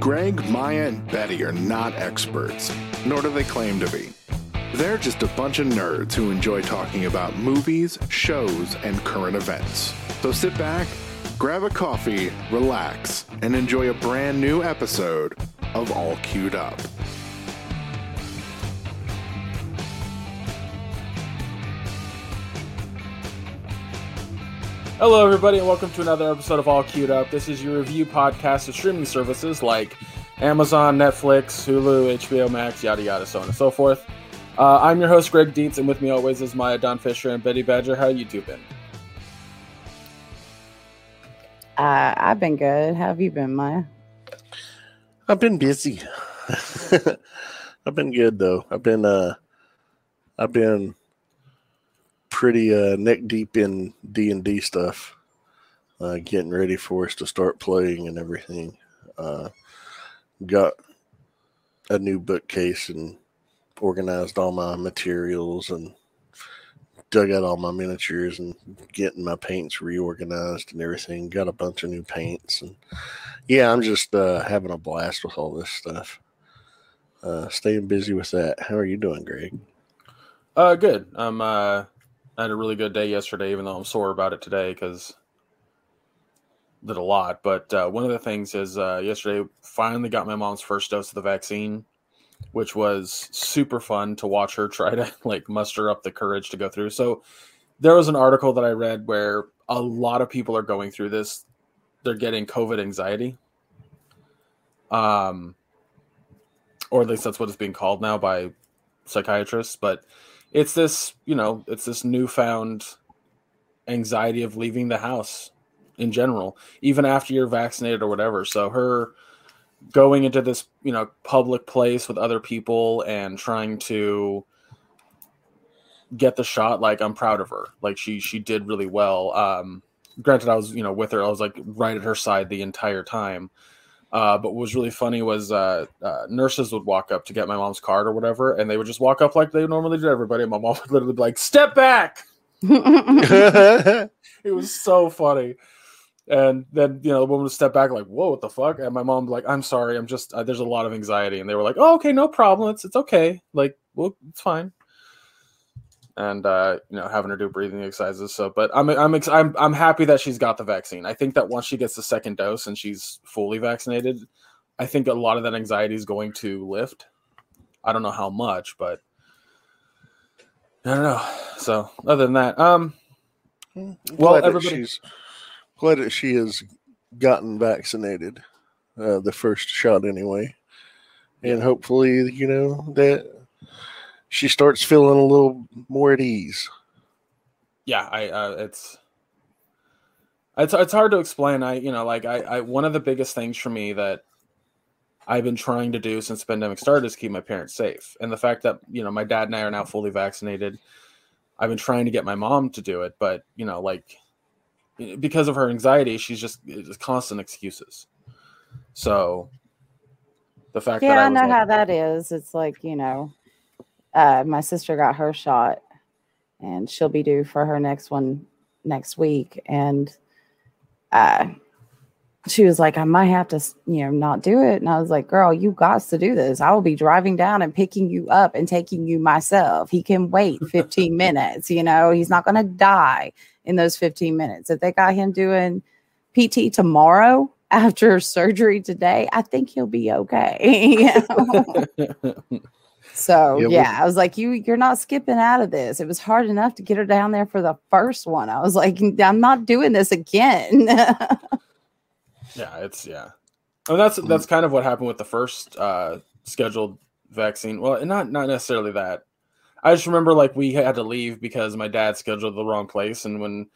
Greg, Maya, and Betty are not experts, nor do they claim to be. They're just a bunch of nerds who enjoy talking about movies, shows, and current events. So sit back, grab a coffee, relax, and enjoy a brand new episode of All Queued Up. Hello, everybody, and welcome to another episode of All Queued Up. This is your review podcast of streaming services like Amazon, Netflix, Hulu, HBO Max, yada yada, so on and so forth. I'm your host, Greg Dietz, and with me always is Maya, Don Fisher, and Betty Badger. How you two been? I've been good. How have you been, Maya? I've been busy. I've been good though. I've been pretty neck deep in D&D stuff, getting ready for us to start playing and everything. Got a new bookcase and organized all my materials and dug out all my miniatures and getting my paints reorganized and everything. Got a bunch of new paints, and yeah, I'm just having a blast with all this stuff. Staying busy with that. How are you doing, Greg? Good. I had a really good day yesterday, even though I'm sore about it today because did a lot. But one of the things is yesterday finally got my mom's first dose of the vaccine, which was super fun to watch her try to muster up the courage to go through. So there was an article that I read where a lot of people are going through this. They're getting COVID anxiety. Or at least that's what it's being called now by psychiatrists. But it's this, it's this newfound anxiety of leaving the house in general, even after you're vaccinated or whatever. So her going into this, public place with other people and trying to get the shot, I'm proud of her. She did really well. Granted, I was, with her, I was right at her side the entire time. But what was really funny was nurses would walk up to get my mom's card or whatever, and they would just walk up like they normally do everybody. And my mom would literally be like, "Step back!" It was so funny. And then, the woman would step back like, "Whoa, what the fuck?" And my mom like, "I'm sorry, I'm just, there's a lot of anxiety." And they were like, "Oh, okay, no problem. It's okay. Well, it's fine." And, having her do breathing exercises. So, but I'm happy that she's got the vaccine. I think that once she gets the second dose and she's fully vaccinated, I think a lot of that anxiety is going to lift. I don't know how much, but I don't know. So other than that, glad that she has gotten vaccinated, the first shot anyway. And hopefully, that she starts feeling a little more at ease. Yeah, it's hard to explain. One of the biggest things for me that I've been trying to do since the pandemic started is keep my parents safe. And the fact that, my dad and I are now fully vaccinated, I've been trying to get my mom to do it, but because of her anxiety, she's just constant excuses. So the fact that I know how that is. It's my sister got her shot and she'll be due for her next one next week. And she was like, "I might have to, not do it." And I was like, "Girl, you got to do this. I will be driving down and picking you up and taking you myself. He can wait 15 minutes. He's not going to die in those 15 minutes. If they got him doing PT tomorrow after surgery today, I think he'll be okay." So, I was like, you're not skipping out of this. It was hard enough to get her down there for the first one. I was like, "I'm not doing this again." I mean, that's kind of what happened with the first scheduled vaccine. Well, not necessarily that. I just remember we had to leave because my dad scheduled the wrong place, and when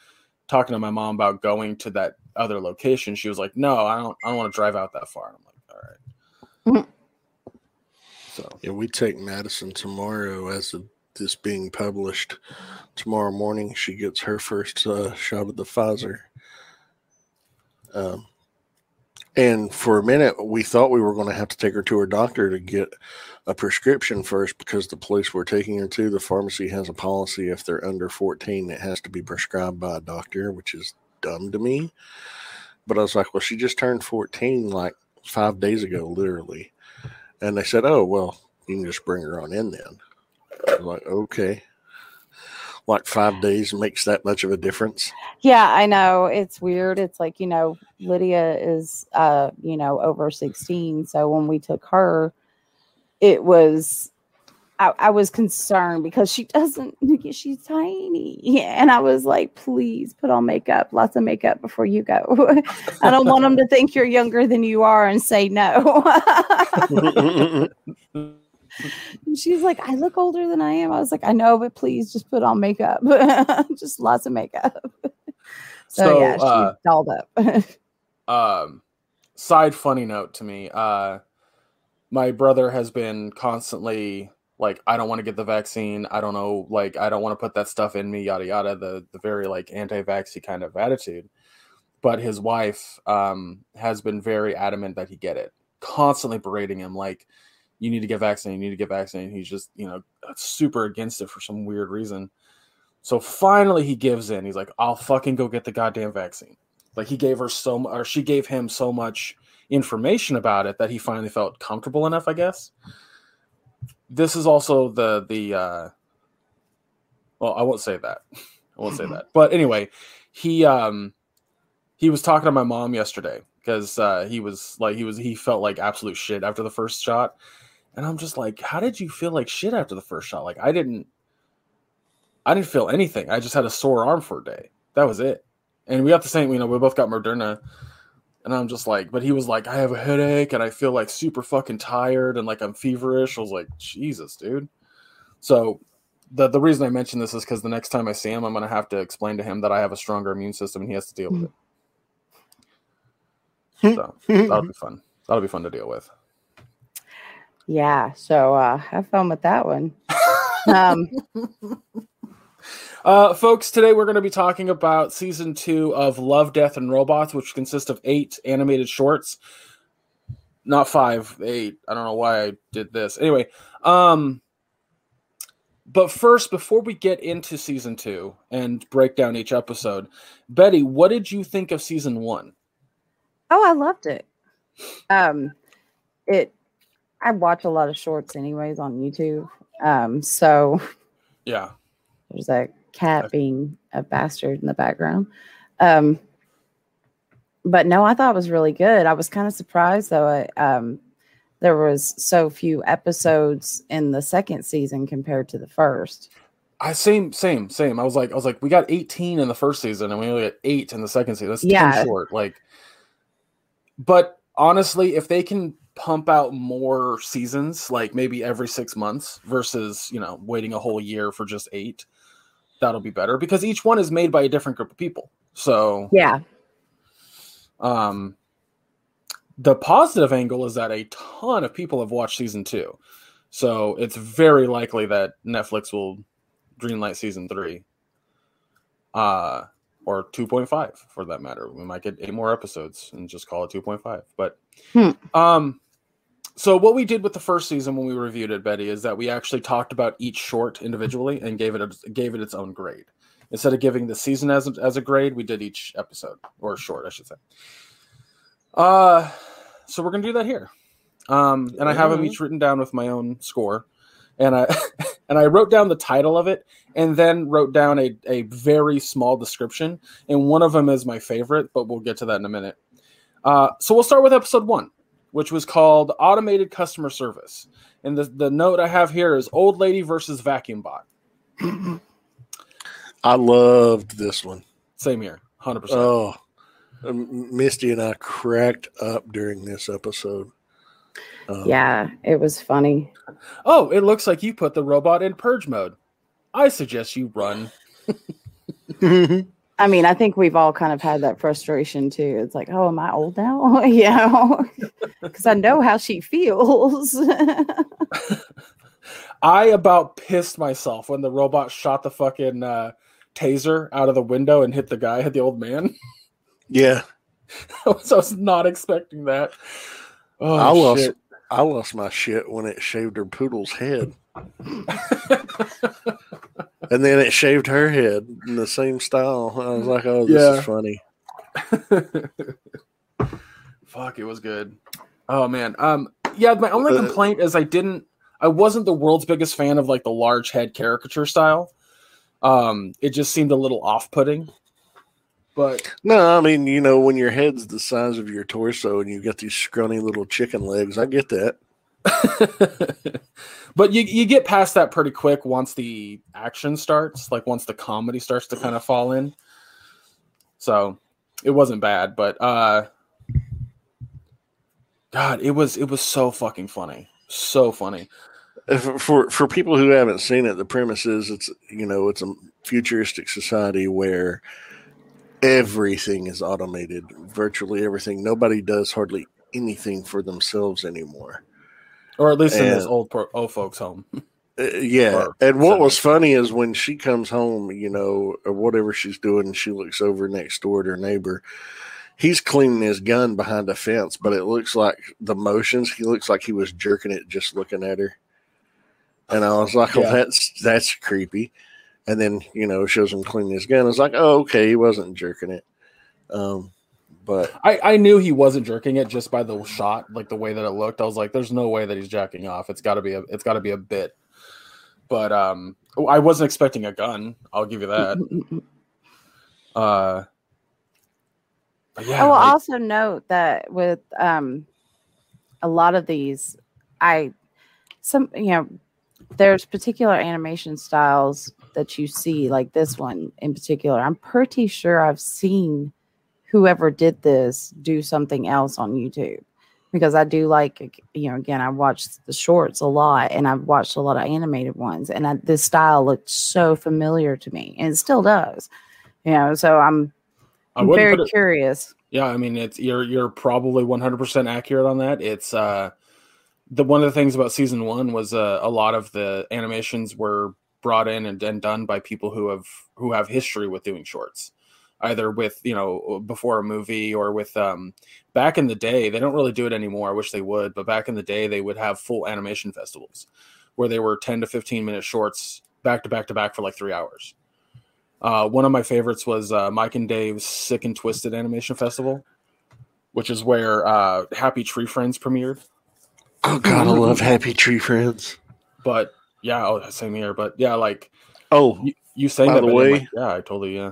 talking to my mom about going to that other location, she was like, "No, I don't want to drive out that far." And I'm like, "All right." So we take Madison tomorrow as of this being published. Tomorrow morning, she gets her first shot at the Pfizer. And for a minute, we thought we were going to have to take her to her doctor to get a prescription first, because the place we're taking her to, the pharmacy has a policy if they're under 14, it has to be prescribed by a doctor, which is dumb to me. But I was like, well, she just turned 14 like 5 days ago, literally. And they said, oh, well, you can just bring her on in then. I was like, okay. Like 5 days makes that much of a difference. Yeah, I know. It's weird. It's like, you know, Lydia is, over 16. So when we took her, it was, I was concerned because she's tiny. And I was like, please put on makeup, lots of makeup before you go. I don't want them to think you're younger than you are and say no. She's like, I look older than I am. I was like, I know, but please just put on makeup. Just lots of makeup. So yeah, she's dolled up. Side funny note to me. My brother has been constantly like, I don't want to get the vaccine. I don't know. Like, I don't want to put that stuff in me, yada, yada. The very like anti-vaxxy kind of attitude. But his wife has been very adamant that he get it. Constantly berating him like, you need to get vaccinated. You need to get vaccinated. He's just, super against it for some weird reason. So finally he gives in. He's like, I'll fucking go get the goddamn vaccine. Like he gave her so much, or she gave him so much information about it that he finally felt comfortable enough, I guess. This is also I won't say that. I won't say that. But anyway, he was talking to my mom yesterday because he felt like absolute shit after the first shot. And I'm just like, how did you feel like shit after the first shot? Like I didn't feel anything. I just had a sore arm for a day. That was it. And we got the same, we both got Moderna. And I'm just like, but he was like, I have a headache and I feel like super fucking tired and like I'm feverish. I was like, Jesus, dude. So the reason I mention this is because the next time I see him, I'm going to have to explain to him that I have a stronger immune system and he has to deal with it. So that'll be fun. That'll be fun to deal with. Yeah. So have fun with that one. Folks, today we're going to be talking about Season 2 of Love, Death, and Robots, which consists of 8 animated shorts. Not 5, 8. I don't know why I did this. Anyway, but first, before we get into Season 2 and break down each episode, Betty, what did you think of Season 1? Oh, I loved it. I watch a lot of shorts anyways on YouTube. Yeah. There's a cat being a bastard in the background. But no, I thought it was really good. I was kind of surprised, though. There was so few episodes in the second season compared to the first. Same. I was like, we got 18 in the first season and we only got 8 in the second season. That's too short. But honestly, if they can pump out more seasons, like maybe every 6 months versus, waiting a whole year for just 8, that'll be better because each one is made by a different group of people. So yeah. The positive angle is that a ton of people have watched Season 2. So it's very likely that Netflix will greenlight Season 3. Or 2.5 for that matter. We might get 8 more episodes and just call it 2.5. But so what we did with the first season when we reviewed it, Betty, is that we actually talked about each short individually and gave it its own grade. Instead of giving the season as a grade, we did each episode, or short, I should say. So we're going to do that here. And I have them each written down with my own score. And I wrote down the title of it and then wrote down a very small description. And one of them is my favorite, but we'll get to that in a minute. So we'll start with episode 1, which was called Automated Customer Service. And the note I have here is Old Lady versus Vacuum Bot. I loved this one. Same here, 100%. Oh, Misty and I cracked up during this episode. Yeah, it was funny. Oh, it looks like you put the robot in purge mode. I suggest you run. I mean, I think we've all kind of had that frustration too. It's like, oh, am I old now? Because I know how she feels. I about pissed myself when the robot shot the fucking taser out of the window and hit the old man. Yeah. So I was not expecting that. Oh, I lost my shit when it shaved her poodle's head. And then it shaved her head in the same style. I was like, oh, this is funny. Fuck, it was good. Oh man. Yeah, my only complaint is I wasn't the world's biggest fan of like the large head caricature style. It just seemed a little off-putting. But no, I mean, you know, when your head's the size of your torso and you've got these scrawny little chicken legs, I get that. But you get past that pretty quick once the action starts, like once the comedy starts to kind of fall in. So it wasn't bad, but God, it was so fucking funny. So funny. For people who haven't seen it, the premise is it's a futuristic society where everything is automated, virtually everything. Nobody does hardly anything for themselves anymore. Or at least in this old folks' home. Yeah. And what was funny is when she comes home, you know, or whatever she's doing, she looks over next door at her neighbor. He's cleaning his gun behind a fence, but it looks like the motions, he looks like he was jerking it just looking at her. And I was like, oh, yeah. That's creepy. And then, you know, shows him cleaning his gun. I was like, oh, okay, he wasn't jerking it. But I knew he wasn't jerking it just by the shot, like the way that it looked. I was like, "There's no way that he's jacking off. It's got to be a bit." But I wasn't expecting a gun. I'll give you that. Yeah, I will also note that with a lot of these, there's particular animation styles that you see, like this one in particular. I'm pretty sure I've seen whoever did this do something else on YouTube, because I do like, you know, again, I watched the shorts a lot and I've watched a lot of animated ones, and this style looked so familiar to me, and it still does, you know, so I'm very curious. Yeah. I mean, you're probably 100% accurate on that. It's one of the things about season one was a lot of the animations were brought in and done by people who have history with doing shorts. Either with, you know, before a movie or with back in the day, they don't really do it anymore. I wish they would. But back in the day, they would have full animation festivals where they were 10 to 15 minute shorts back to back to back for like 3 hours. One of my favorites was Mike and Dave's Sick and Twisted Animation Festival, which is where Happy Tree Friends premiered. Oh, God, I love Happy Tree Friends. But yeah, same here. But yeah, like, oh, you sang by that the way. Like, yeah, I totally, yeah.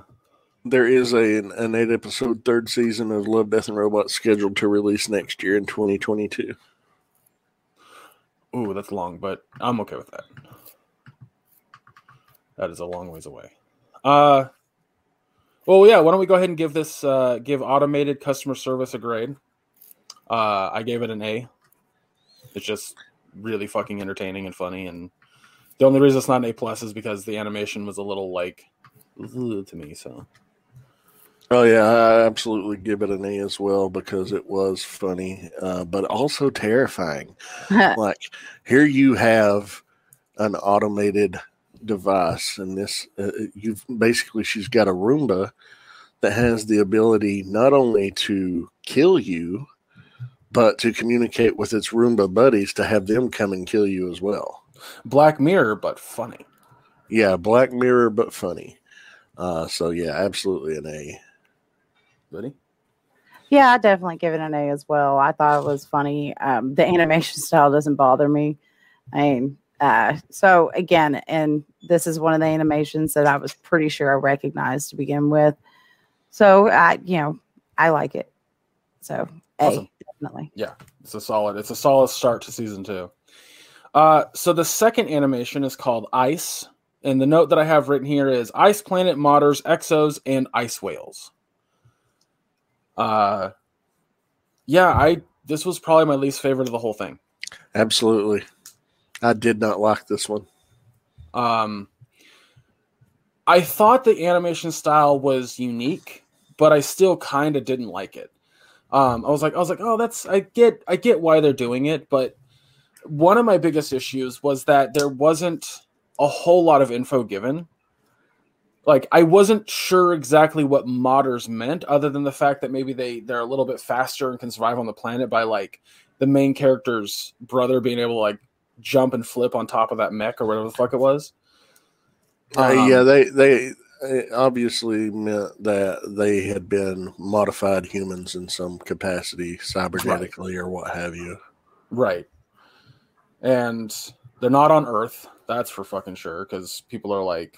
There is an 8-episode third season of Love, Death, and Robots scheduled to release next year in 2022. Ooh, that's long, but I'm okay with that. That is a long ways away. Well, yeah, why don't we go ahead and give this give automated customer service a grade? I gave it an A. It's just really fucking entertaining and funny, and the only reason it's not an A+ is because the animation was a little like to me, so. Oh, yeah, I absolutely give it an A as well, because it was funny, but also terrifying. Like, here you have an automated device, and this, she's got a Roomba that has the ability not only to kill you, but to communicate with its Roomba buddies to have them come and kill you as well. Black Mirror, but funny. Yeah, Black Mirror, but funny. So yeah, absolutely an A. Ready? Yeah, I definitely give it an A as well. I thought it was funny. The animation style doesn't bother me. So again, and this is one of the animations that I was pretty sure I recognized to begin with. So I like it. So A, awesome. Definitely. Yeah, it's a solid start to season two. So the second animation is called Ice. And the note that I have written here is Ice Planet Modders, Exos, and Ice Whales. This was probably my least favorite of the whole thing. Absolutely. I did not like this one. I thought the animation style was unique, but I still kind of didn't like it. I was like, oh, I get why they're doing it, but one of my biggest issues was that there wasn't a whole lot of info given. Like, I wasn't sure exactly what modders meant, other than the fact that maybe they're a little bit faster and can survive on the planet by, like, the main character's brother being able to, like, jump and flip on top of that mech or whatever the fuck it was. Yeah, they it obviously meant that they had been modified humans in some capacity, cybernetically or what have you. Right. And they're not on Earth. That's for fucking sure. Because people are like,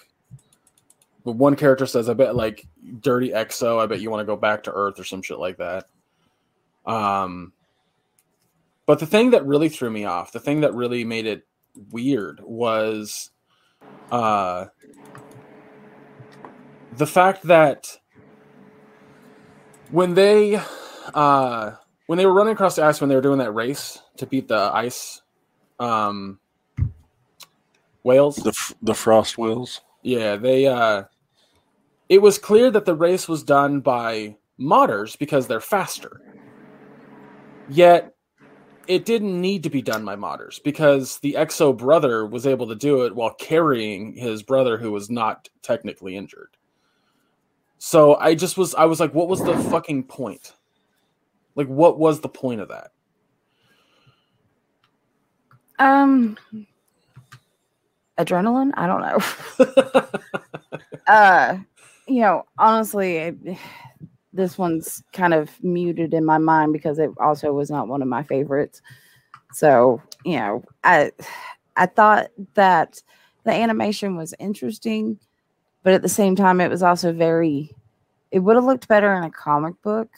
but one character says, I bet, like, dirty XO, I bet you want to go back to Earth or some shit like that. But the thing that really threw me off, the thing that really made it weird was the fact that when they were running across the ice, when they were doing that race to beat the ice whales, the frost whales. Yeah, they. It was clear that the race was done by modders because they're faster. Yet, it didn't need to be done by modders because the Exo brother was able to do it while carrying his brother who was not technically injured. So I was like, what was the fucking point? Like, what was the point of that? Adrenaline? I don't know. You know, honestly, this one's kind of muted in my mind because it also was not one of my favorites. So, you know, I thought that the animation was interesting, but at the same time, it was also it would have looked better in a comic book.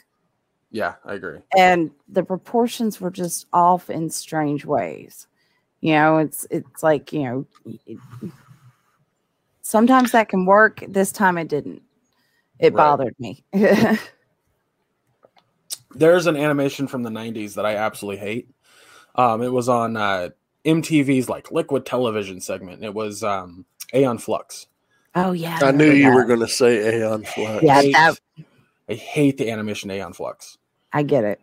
Yeah, I agree. And the proportions were just off in strange ways. You know, it's like, you know, sometimes that can work. This time it didn't. It bothered me. There's an animation from the 90s that I absolutely hate. It was on MTV's like liquid television segment. It was Aeon Flux. Oh, yeah. I knew you were going to say Aeon Flux. Yeah, I hate the animation Aeon Flux. I get it.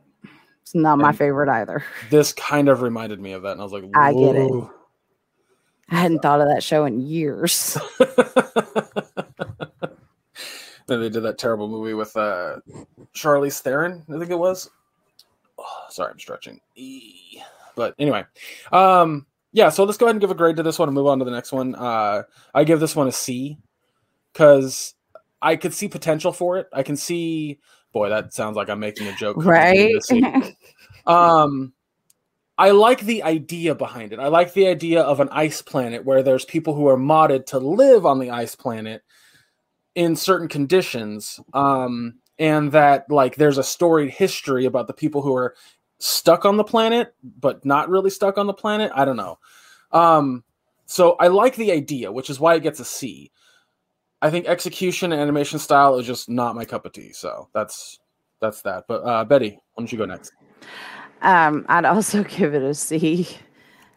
It's not my favorite either. This kind of reminded me of that. And I was like, whoa. I get it. I hadn't thought of that show in years. Then they did that terrible movie with Charlize Theron, I think it was. Oh, sorry, I'm stretching. But anyway, yeah, so let's go ahead and give a grade to this one and move on to the next one. I give this one a C because I could see potential for it. I can see... Boy, that sounds like I'm making a joke. Right? I like the idea behind it. I like the idea of an ice planet where there's people who are modded to live on the ice planet in certain conditions, and that like there's a storied history about the people who are stuck on the planet, but not really stuck on the planet. I don't know. So I like the idea, which is why it gets a C. I think execution and animation style is just not my cup of tea. So that's that. But Betty, why don't you go next? I'd also give it a C.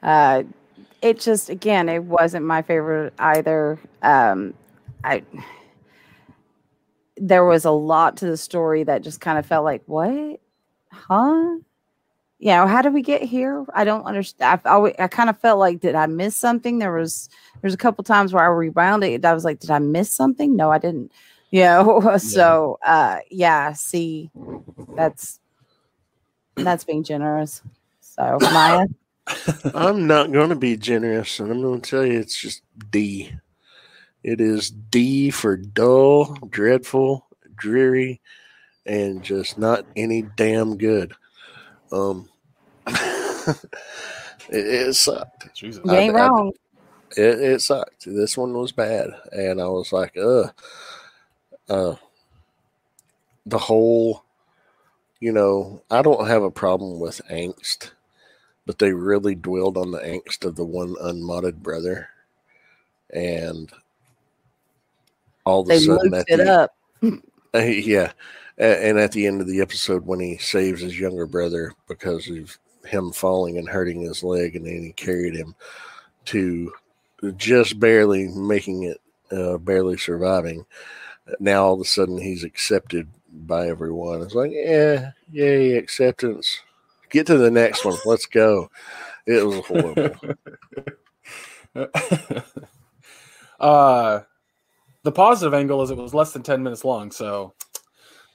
It just, again, it wasn't my favorite either. There was a lot to the story that just kind of felt like, what? Huh? You know, how did we get here? I don't understand. I kind of felt like, did I miss something? There's a couple times where I rewound it. I was like, did I miss something? No, I didn't. You know, yeah. So, yeah, see, that's being generous. So, Maya? I'm not going to be generous, and I'm going to tell you it's just D. It is D for dull, dreadful, dreary, and just not any damn good. It sucked. Jesus. You ain't wrong. It sucked. This one was bad, and I was like, ugh. The whole, you know, I don't have a problem with angst, but they really dwelled on the angst of the one unmodded brother, and all of a sudden they looked it up. Yeah. And at the end of the episode, when he saves his younger brother because of him falling and hurting his leg, and then he carried him to just barely making it, barely surviving. Now, all of a sudden, he's accepted by everyone. It's like, yeah, yay, acceptance. Get to the next one. Let's go. It was horrible. The positive angle is it was less than 10 minutes long, so...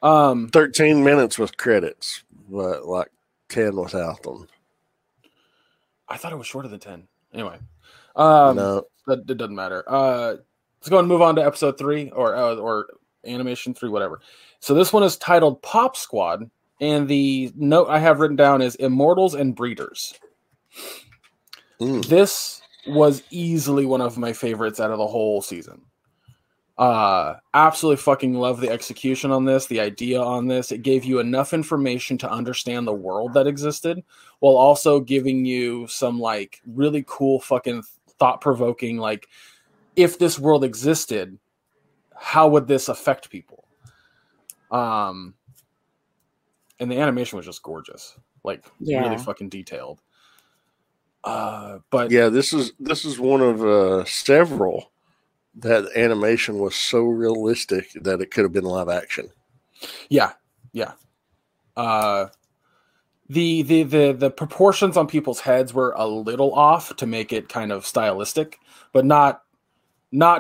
13 minutes with credits, but like 10 without them. I thought it was shorter than 10. Anyway, no, it doesn't matter. Let's go and move on to episode 3 or animation 3, whatever. So this one is titled Pop Squad, and the note I have written down is Immortals and Breeders. Ooh. This was easily one of my favorites out of the whole season. Absolutely fucking love the execution on this, the idea on this. It gave you enough information to understand the world that existed while also giving you some like really cool fucking thought-provoking, like, if this world existed, how would this affect people? And the animation was just gorgeous. Like, yeah, really fucking detailed. But yeah, this is one of several that animation was so realistic that it could have been live action. Yeah, yeah. The proportions on people's heads were a little off to make it kind of stylistic, but not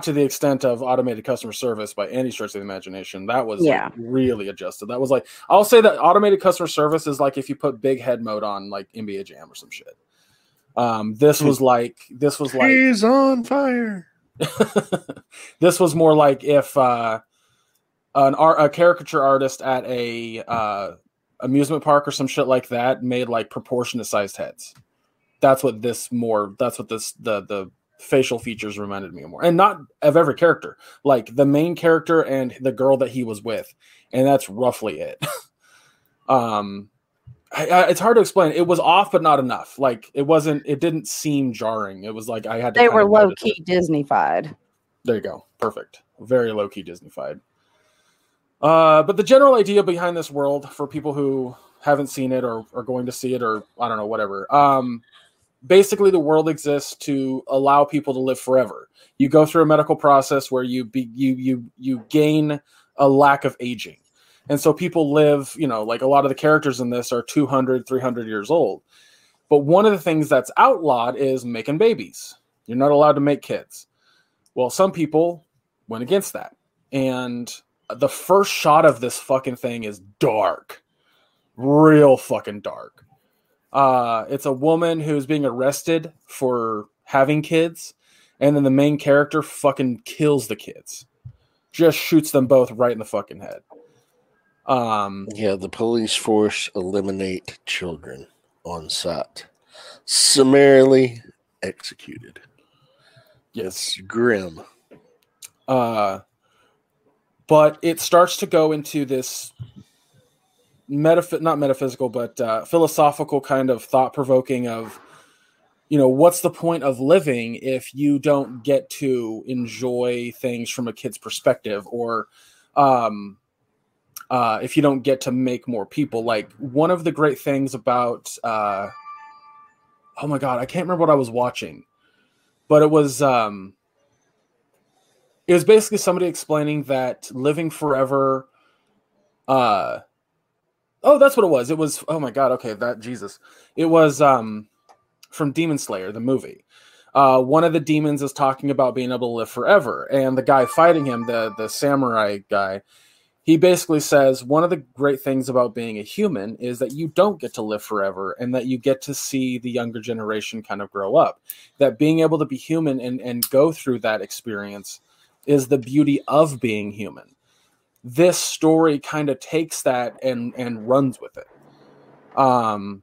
to the extent of automated customer service by any stretch of the imagination. That was like really adjusted. That was like, I'll say that automated customer service is like if you put big head mode on like NBA Jam or some shit. This was like he's on fire. This was more like if a caricature artist at a amusement park or some shit like that made like proportionate sized heads. That's what the facial features reminded me of more, and not of every character, like the main character and the girl that he was with, and that's roughly it. It's hard to explain. It was off, but not enough. Like it didn't seem jarring. It was like I had to. They were low key Disney-fied. There you go. Perfect. Very low key Disney-fied. But the general idea behind this world, for people who haven't seen it or are going to see it, or I don't know, whatever. Basically, the world exists to allow people to live forever. You go through a medical process where you gain a lack of aging. And so people live, you know, like a lot of the characters in this are 200, 300 years old. But one of the things that's outlawed is making babies. You're not allowed to make kids. Well, some people went against that. And the first shot of this fucking thing is dark. Real fucking dark. It's a woman who's being arrested for having kids. And then the main character fucking kills the kids. Just shoots them both right in the fucking head. The police force eliminate children on site, summarily executed. Yes, it's grim. But it starts to go into this not metaphysical, but philosophical kind of thought provoking of, you know, what's the point of living if you don't get to enjoy things from a kid's perspective, or, if you don't get to make more people. Like one of the great things about, oh my God, I can't remember what I was watching, but it was basically somebody explaining that living forever. Oh, that's what it was. It was, oh my God. Okay. It was, from Demon Slayer, the movie. One of the demons is talking about being able to live forever. And the guy fighting him, the samurai guy, he basically says one of the great things about being a human is that you don't get to live forever, and that you get to see the younger generation kind of grow up. That being able to be human and go through that experience is the beauty of being human. This story kind of takes that and runs with it. And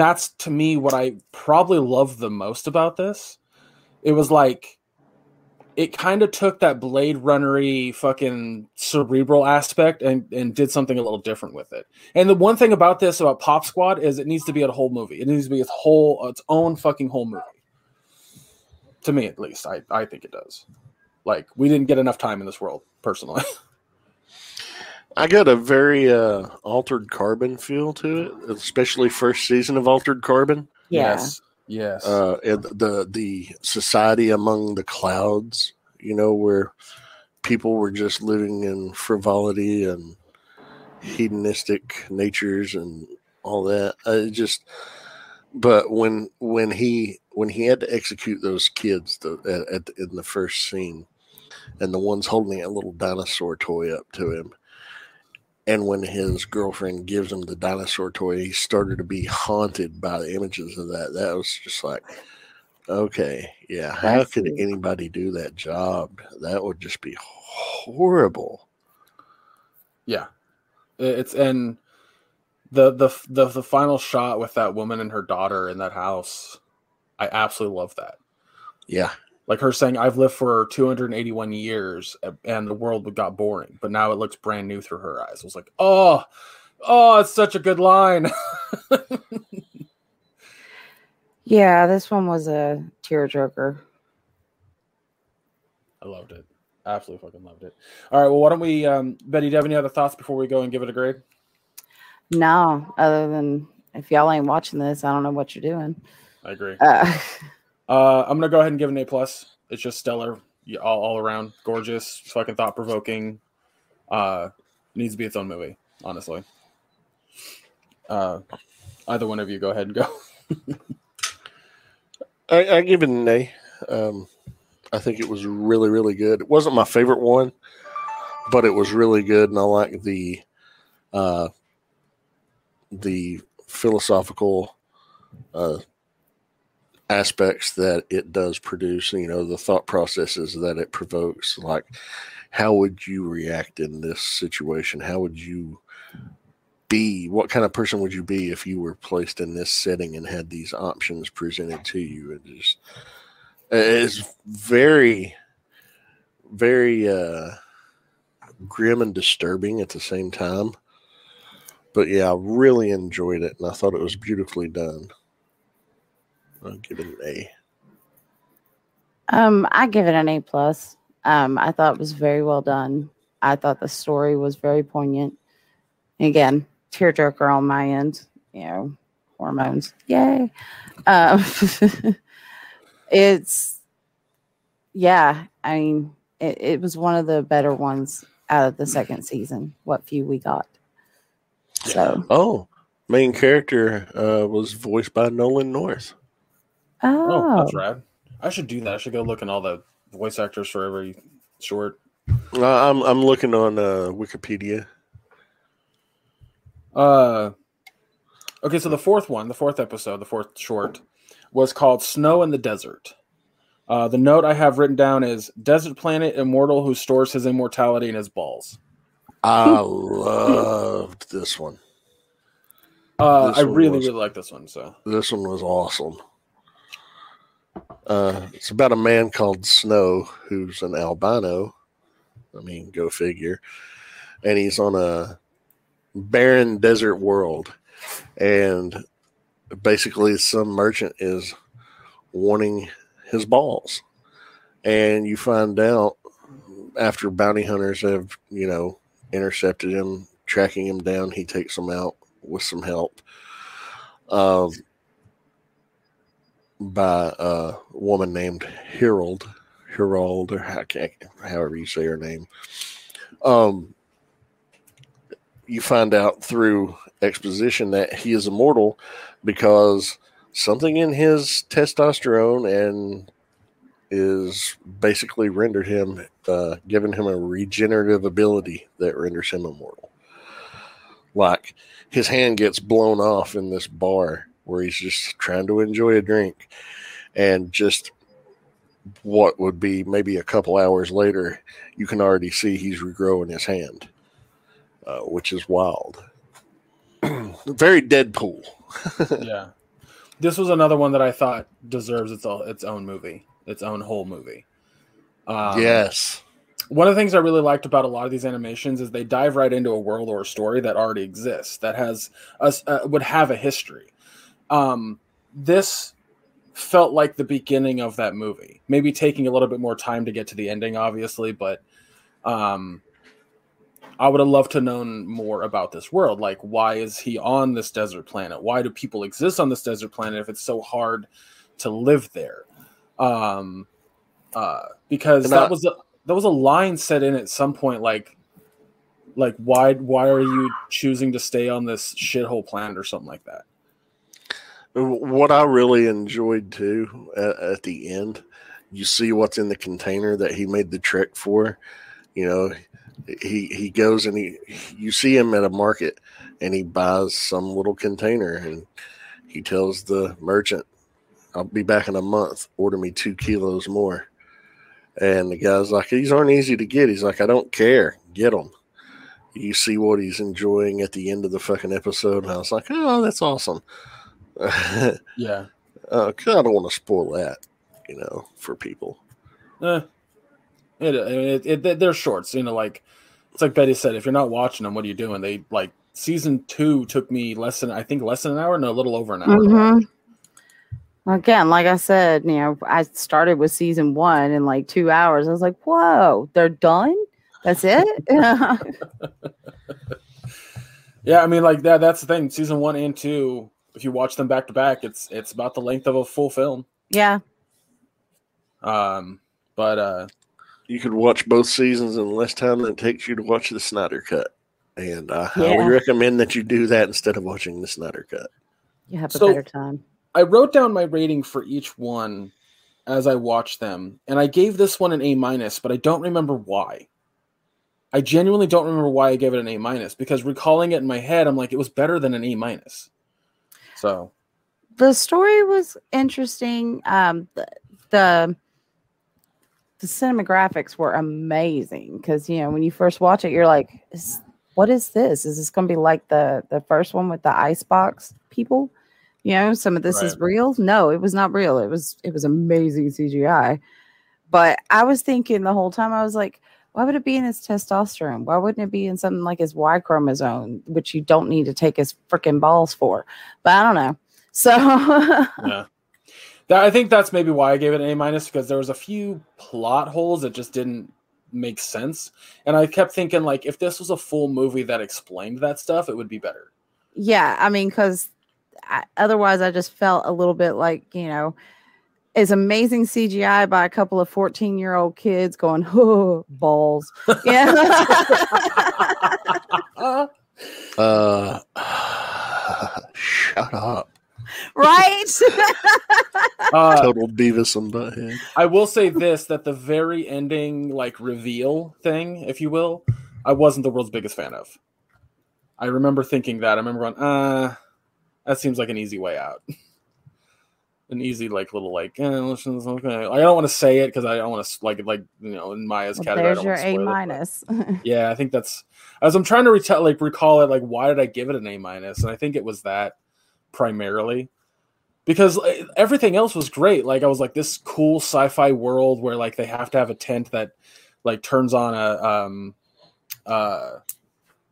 that's, to me, what I probably love the most about this. It was like, it kind of took that Blade Runner-y fucking cerebral aspect and did something a little different with it. And the one thing about this, about Pop Squad, is it needs to be a whole movie. It needs to be its own fucking whole movie. To me, at least. I think it does. Like, we didn't get enough time in this world, personally. I got a very Altered Carbon feel to it, especially first season of Altered Carbon. Yeah. Yes. Yes. And the society among the clouds, you know, where people were just living in frivolity and hedonistic natures and all that. But when he had to execute those kids in the first scene, and the one's holding a little dinosaur toy up to him, and when his girlfriend gives him the dinosaur toy, he started to be haunted by the images of that. That was just like, Okay. Yeah. How could anybody do that job? That would just be horrible. Yeah. It's, and the final shot with that woman and her daughter in that house, I absolutely love that. Yeah. Like her saying, I've lived for 281 years and the world got boring, but now it looks brand new through her eyes. I was like, oh, it's such a good line. Yeah, this one was a tearjerker. I loved it. Absolutely fucking loved it. All right, well, why don't we, Betty, do you have any other thoughts before we go and give it a grade? No, other than if y'all ain't watching this, I don't know what you're doing. I agree. I'm going to go ahead and give it an A+. It's just stellar, all around, gorgeous, fucking thought-provoking. Needs to be its own movie, honestly. Either one of you, go ahead and go. I give it an A. I think it was really, really good. It wasn't my favorite one, but it was really good, and I like the philosophical aspects that it does produce. You know, the thought processes that it provokes. Like, how would you react in this situation? How would you be? What kind of person would you be if you were placed in this setting and had these options presented to you? It just is very, very grim and disturbing at the same time. But yeah, I really enjoyed it, and I thought it was beautifully done. I'll give it an A. I give it an A+. I thought it was very well done. I thought the story was very poignant. Again, tearjerker on my end, you know, hormones, yay. It's, yeah, I mean, it was one of the better ones out of the second season, what few we got. So, main character was voiced by Nolan North. Oh, that's rad. I should do that. I should go look in all the voice actors for every short. I'm looking on Wikipedia. Okay, so the fourth short, was called Snow in the Desert. The note I have written down is Desert Planet Immortal Who Stores His Immortality in His Balls. I loved this one. I really like this one. So this one was awesome. It's about a man called Snow who's an albino. I mean, go figure. And he's on a barren desert world, and basically some merchant is wanting his balls, and you find out after bounty hunters have, you know, intercepted him, tracking him down, he takes them out with some help by a woman named Harold, or however you say her name. You find out through exposition that he is immortal because something in his testosterone and is basically rendered him, given him a regenerative ability that renders him immortal. Like, his hand gets blown off in this bar where he's just trying to enjoy a drink, and just what would be maybe a couple hours later, you can already see he's regrowing his hand. Which is wild. Very Deadpool. Yeah. This was another one that I thought deserves its own movie. Its own whole movie. Yes. One of the things I really liked about a lot of these animations is they dive right into a world or a story that already exists, that has would have a history. This felt like the beginning of that movie. Maybe taking a little bit more time to get to the ending, obviously, but... I would have loved to known more about this world. Like, why is he on this desert planet? Why do people exist on this desert planet if it's so hard to live there? Because that was a line set in at some point. Like why are you choosing to stay on this shithole planet or something like that? What I really enjoyed too at the end, you see what's in the container that he made the trek for. You know, he goes and you see him at a market, and he buys some little container, and he tells the merchant, I'll be back in a month. Order me 2 kilos more. And the guy's like, these aren't easy to get. He's like, I don't care. Get them. You see what he's enjoying at the end of the fucking episode. And I was like, oh, that's awesome. Yeah. 'Cause I don't want to spoil that, you know, for people. They're shorts, you know, like, it's like Betty said, if you're not watching them, what are you doing? They, like, season 2 took me less than an hour, no, a little over an hour. Mm-hmm. Again, like I said, you know, I started with season 1 in like 2 hours. I was like, whoa, they're done? That's it? Yeah, I mean, like, that's the thing. Season 1 and 2, if you watch them back to back, it's about the length of a full film. Yeah. But you could watch both seasons in less time than it takes you to watch the Snyder Cut. And I highly recommend that you do that instead of watching the Snyder Cut. You have a better time. I wrote down my rating for each one as I watched them. And I gave this one an A-, but I don't remember why. I genuinely don't remember why I gave it an A-, because recalling it in my head, I'm like, it was better than an A-. So the story was interesting. The cinematographics were amazing because, you know, when you first watch it, you're like, what is this? Is this going to be like the first one with the icebox people? You know, some of this is real. No, it was not real. It was amazing CGI. But I was thinking the whole time, I was like, why would it be in his testosterone? Why wouldn't it be in something like his Y chromosome, which you don't need to take his freaking balls for? But I don't know. So yeah. I think that's maybe why I gave it an A-, because there was a few plot holes that just didn't make sense. And I kept thinking, like, if this was a full movie that explained that stuff, it would be better. Yeah, I mean, because otherwise I just felt a little bit like, you know, it's amazing CGI by a couple of 14-year-old kids going, oh, balls. Yeah. Shut up. Right? Total Beavis and Butthead. I will say this, that the very ending, like, reveal thing, if you will, I wasn't the world's biggest fan of. I remember thinking that. I remember going, that seems like an easy way out. An easy, like, little, like, okay. I don't want to say it because I don't want to, like, you know, in Maya's category. There's your A-. Yeah, I think that's, as I'm trying to recall it, like, why did I give it an A-? And I think it was that primarily because everything else was great. Like, I was like, this cool sci-fi world where, like, they have to have a tent that, like, turns on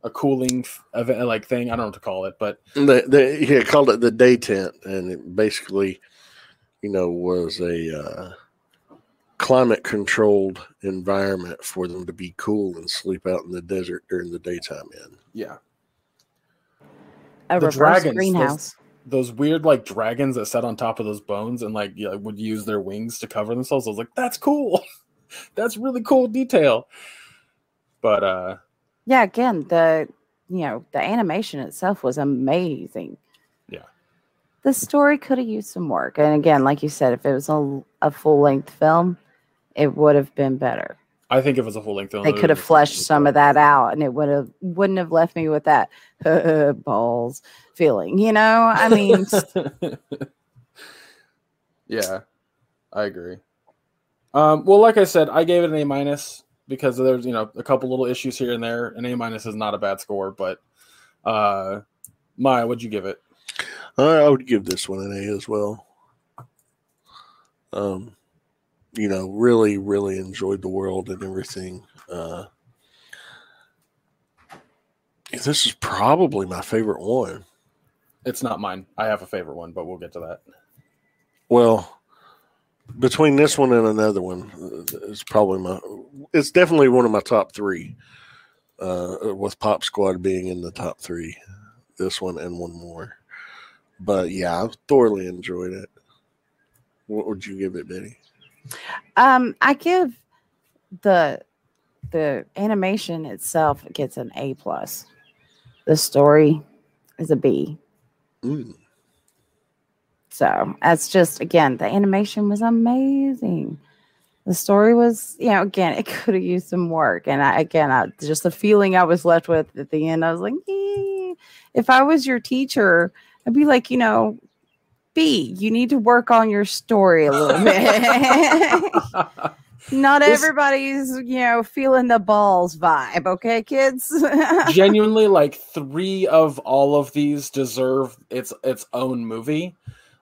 a cooling event, like, thing. I don't know what to call it, but they called it the day tent, and it basically, you know, was a climate-controlled environment for them to be cool and sleep out in the desert during the daytime. Yeah, a the reverse greenhouse. Those weird, like, dragons that sat on top of those bones and, like, you know, would use their wings to cover themselves. I was like, that's cool. That's really cool detail. But yeah, again, the animation itself was amazing. Yeah. The story could have used some work. And again, like you said, if it was a full-length film, it would have been better. I think if it was a full-length film, they could have fleshed some of that out, and it wouldn't have left me with that balls feeling. You know, I mean. Yeah, I agree. Well, like I said, I gave it an A- because there's, you know, a couple little issues here and there. An A- is not a bad score, but Maya, what'd you give it? I would give this one an A as well. You know, really, really enjoyed the world and everything. This is probably my favorite one. It's not mine. I have a favorite one, but we'll get to that. Well, between this one and another one, it's definitely one of my top three, with Pop Squad being in the top three, this one and one more. But yeah, I've thoroughly enjoyed it. What would you give it, Betty? I give the animation itself gets an A+. The story is a B. So that's just, again, the animation was amazing. The story was, you know, again, it could have used some work. And I just the feeling I was left with at the end, I was like, if I was your teacher, I'd be like, you know, be. You need to work on your story a little bit. Not everybody's, you know, feeling the balls vibe, okay, kids? Genuinely, like, three of all of these deserve its own movie.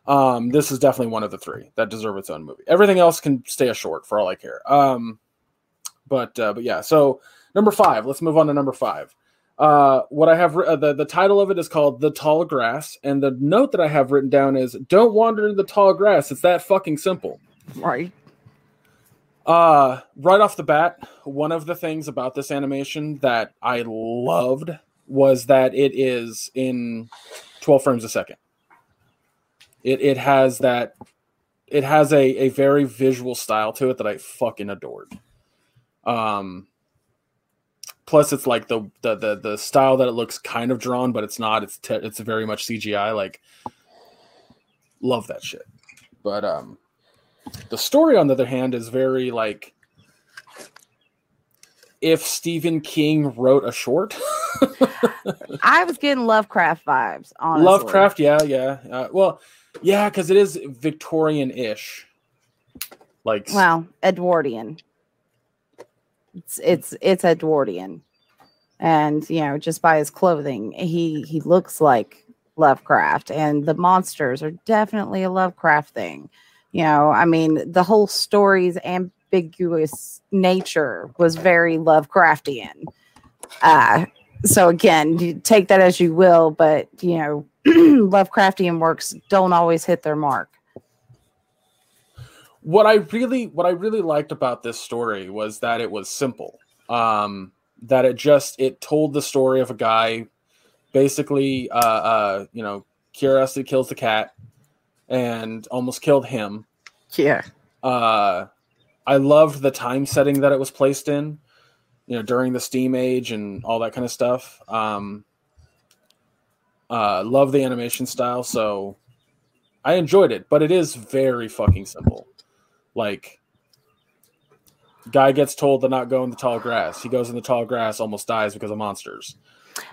This is definitely one of the three that deserve its own movie. Everything else can stay a short for all I care. But yeah, so number five. Let's move on to number five. What I have the title of it is called The Tall Grass, and the note that I have written down is "Don't wander in the tall grass." It's that fucking simple, right? Right off the bat, one of the things about this animation that I loved was that it is in 12 frames a second. It has that, it has a very visual style to it that I fucking adored. Plus, it's like the style that it looks kind of drawn, but it's not. It's very much CGI. Like, love that shit. But the story, on the other hand, is very like if Stephen King wrote a short. I was getting Lovecraft vibes. Honestly. Lovecraft, yeah. Well, yeah, because it is Victorian-ish. Like, well, Edwardian. It's Edwardian, and you know, just by his clothing, he looks like Lovecraft, and the monsters are definitely a Lovecraft thing. You know, I mean, the whole story's ambiguous nature was very Lovecraftian. So again, you take that as you will, but you know, Lovecraftian works don't always hit their mark. What I really liked about this story was that it was simple. That it told the story of a guy, basically, you know, curiosity kills the cat, and almost killed him. Yeah. I loved the time setting that it was placed in, you know, during the Steam Age and all that kind of stuff. Love the animation style, so I enjoyed it, but it is very fucking simple. Like, guy gets told to not go in the tall grass. He goes in the tall grass, almost dies because of monsters.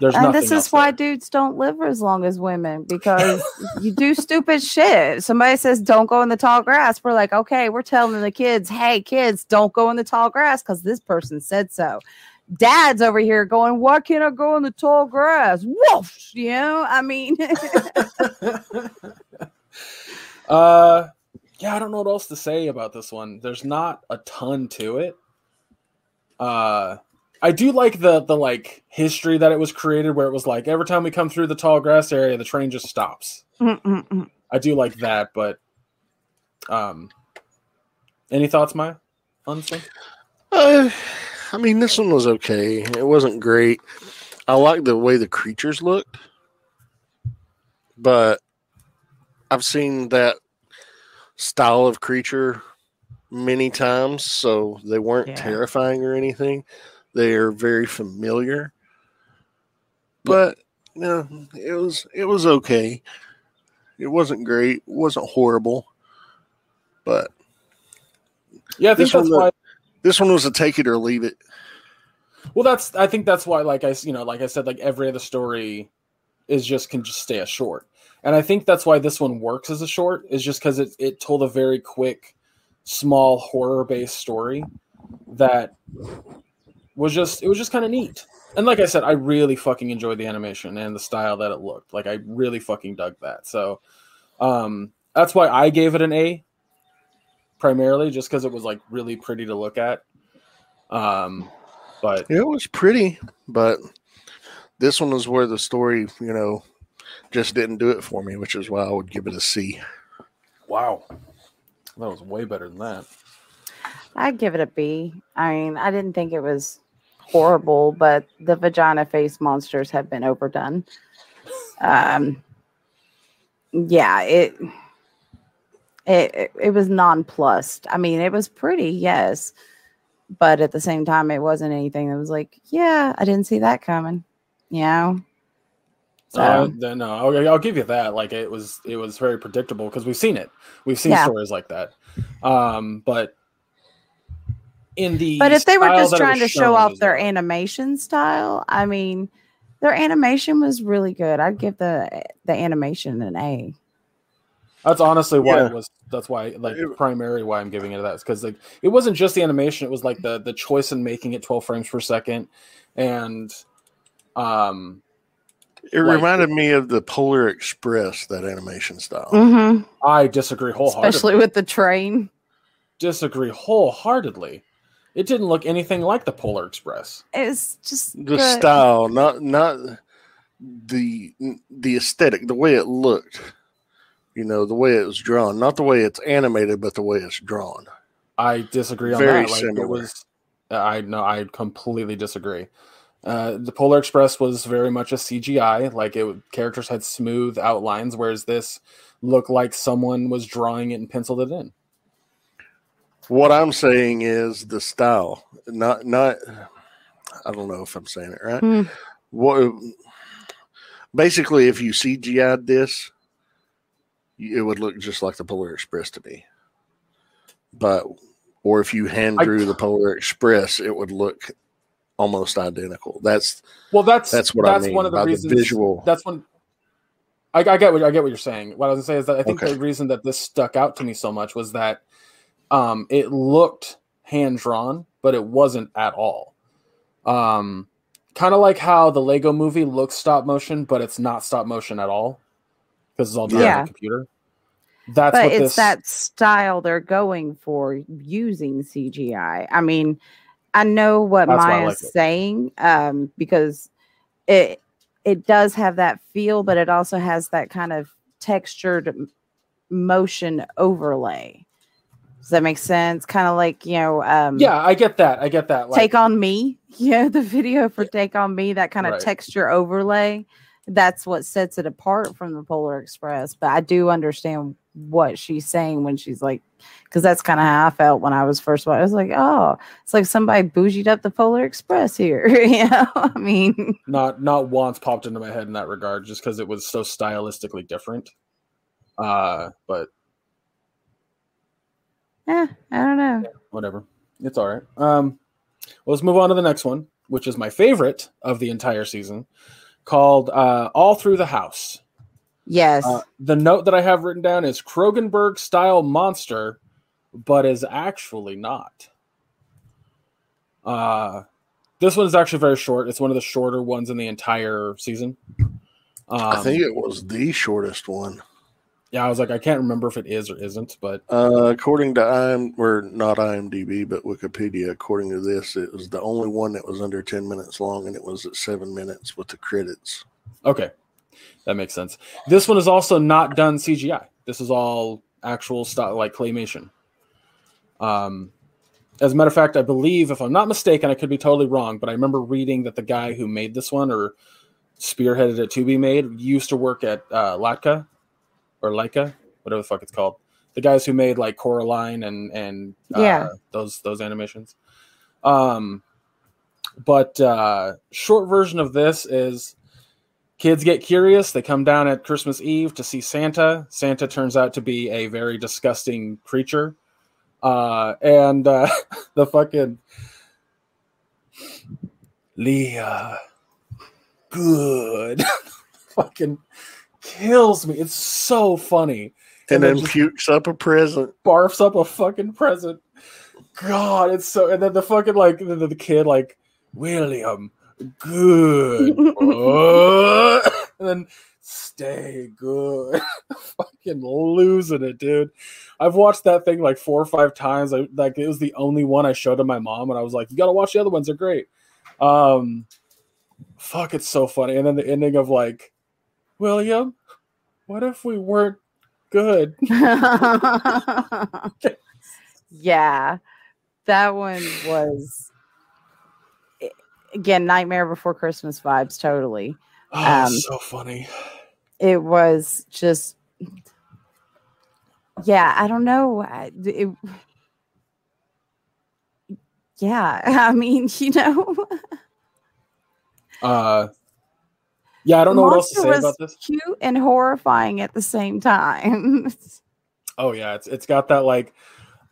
There's and nothing this is why there. Dudes don't live as long as women, because you do stupid shit. Somebody says, don't go in the tall grass. We're like, okay, we're telling the kids, hey, kids, don't go in the tall grass because this person said so. Dad's over here going, why can't I go in the tall grass? Woof! You know, I mean. Yeah, I don't know what else to say about this one. There's not a ton to it. I do like the like history that it was created, where it was like every time we come through the tall grass area, the train just stops. Mm-mm-mm. I do like that, but any thoughts, Maya? Honestly, I mean, this one was okay. It wasn't great. I like the way the creatures looked, but I've seen that style of creature many times, so they weren't terrifying or anything. They are very familiar, but no, it was okay. It wasn't great, wasn't horrible, but yeah, I think that's why this one was a take it or leave it. Well, I think that's why, like I, you know, like I said, like every other story is can just stay a short. And I think that's why this one works as a short, is just because it told a very quick, small horror-based story that was just kind of neat. And like I said, I really fucking enjoyed the animation and the style that it looked. Like, I really fucking dug that. So that's why I gave it an A, primarily, just because it was like really pretty to look at. But it was pretty, but this one was where the story, you know, just didn't do it for me, which is why I would give it a C. Wow. That was way better than that. I'd give it a B. I mean, I didn't think it was horrible, but the vagina face monsters have been overdone. Yeah, it was nonplussed. I mean, it was pretty, yes. But at the same time, it wasn't anything that was like, yeah, I didn't see that coming. You know? So. No, I'll give you that. Like, it was very predictable because we've seen it. We've seen stories like that. But if they were just trying to show off their animation style, I mean, their animation was really good. I'd give the animation an A. That's honestly why it was. That's why, like, primarily why I'm giving it that, is because, like, it wasn't just the animation; it was like the choice in making it 12 frames per second, and it reminded me of the Polar Express, that animation style. Mm-hmm. I disagree wholeheartedly, especially with the train. Disagree wholeheartedly. It didn't look anything like the Polar Express. It's just the style, not the aesthetic, the way it looked. You know, the way it was drawn, not the way it's animated, but the way it's drawn. I disagree on that. Like, similar. It was, I completely disagree. The Polar Express was very much a CGI. Like, characters had smooth outlines, whereas this looked like someone was drawing it and penciled it in. What I'm saying is the style, not. I don't know if I'm saying it right. Mm. Basically, if you CGI'd this, it would look just like the Polar Express to me. But, or if you hand drew the Polar Express, it would look almost identical. That's what I mean. One of the reasons, the visual. That's one. I get what you're saying. What I was gonna say is that I think the reason that this stuck out to me so much was that it looked hand drawn, but it wasn't at all. Kind of like how the Lego Movie looks stop motion, but it's not stop motion at all. Because it's all done on the computer. That style they're going for using CGI. I mean, I know what Maya's saying, because it does have that feel, but it also has that kind of textured motion overlay. Does that make sense? Kind of like, you know, I get that. Like, Take on Me. Yeah, the video for Take on Me, that kind of texture overlay. That's what sets it apart from the Polar Express. But I do understand what she's saying when she's like, because that's kind of how I felt when I was first watching. I was like, oh, it's like somebody bougied up the Polar Express here. You know, I mean, not once popped into my head in that regard, just because it was so stylistically different. But I don't know. Yeah, whatever, it's all right. Well, let's move on to the next one, which is my favorite of the entire season. Called All Through the House. Yes. The note that I have written down is Krogenberg-style monster, but is actually not. This one is actually very short. It's one of the shorter ones in the entire season. I think it was the shortest one. Yeah, I was like, I can't remember if it is or isn't, but... according to not IMDb, but Wikipedia, according to this, it was the only one that was under 10 minutes long, and it was at 7 minutes with the credits. Okay, that makes sense. This one is also not done CGI. This is all actual style, like claymation. As a matter of fact, I believe, if I'm not mistaken, I could be totally wrong, but I remember reading that the guy who made this one, or spearheaded it to be made, used to work at Latka. Or Laika, whatever the fuck it's called. The guys who made, like, Coraline and those animations. But short version of this is kids get curious. They come down at Christmas Eve to see Santa. Santa turns out to be a very disgusting creature. And the fucking... Leah. Good. Fucking... kills me. It's so funny. And then pukes up a present. Barfs up a fucking present. God, it's so... And then the fucking, like, the kid, like, William, good. And then, stay good. Fucking losing it, dude. I've watched that thing, like, 4 or 5 times. It was the only one I showed to my mom, and I was like, you gotta watch the other ones. They're great. Fuck, it's so funny. And then the ending of, like, William, what if we weren't good? Yeah, that one was, again, Nightmare Before Christmas vibes, totally. Oh, so funny. It was just, I don't know. I mean, you know. Yeah, I don't know what else to say about this. Cute and horrifying at the same time. Oh yeah, it's got that, like,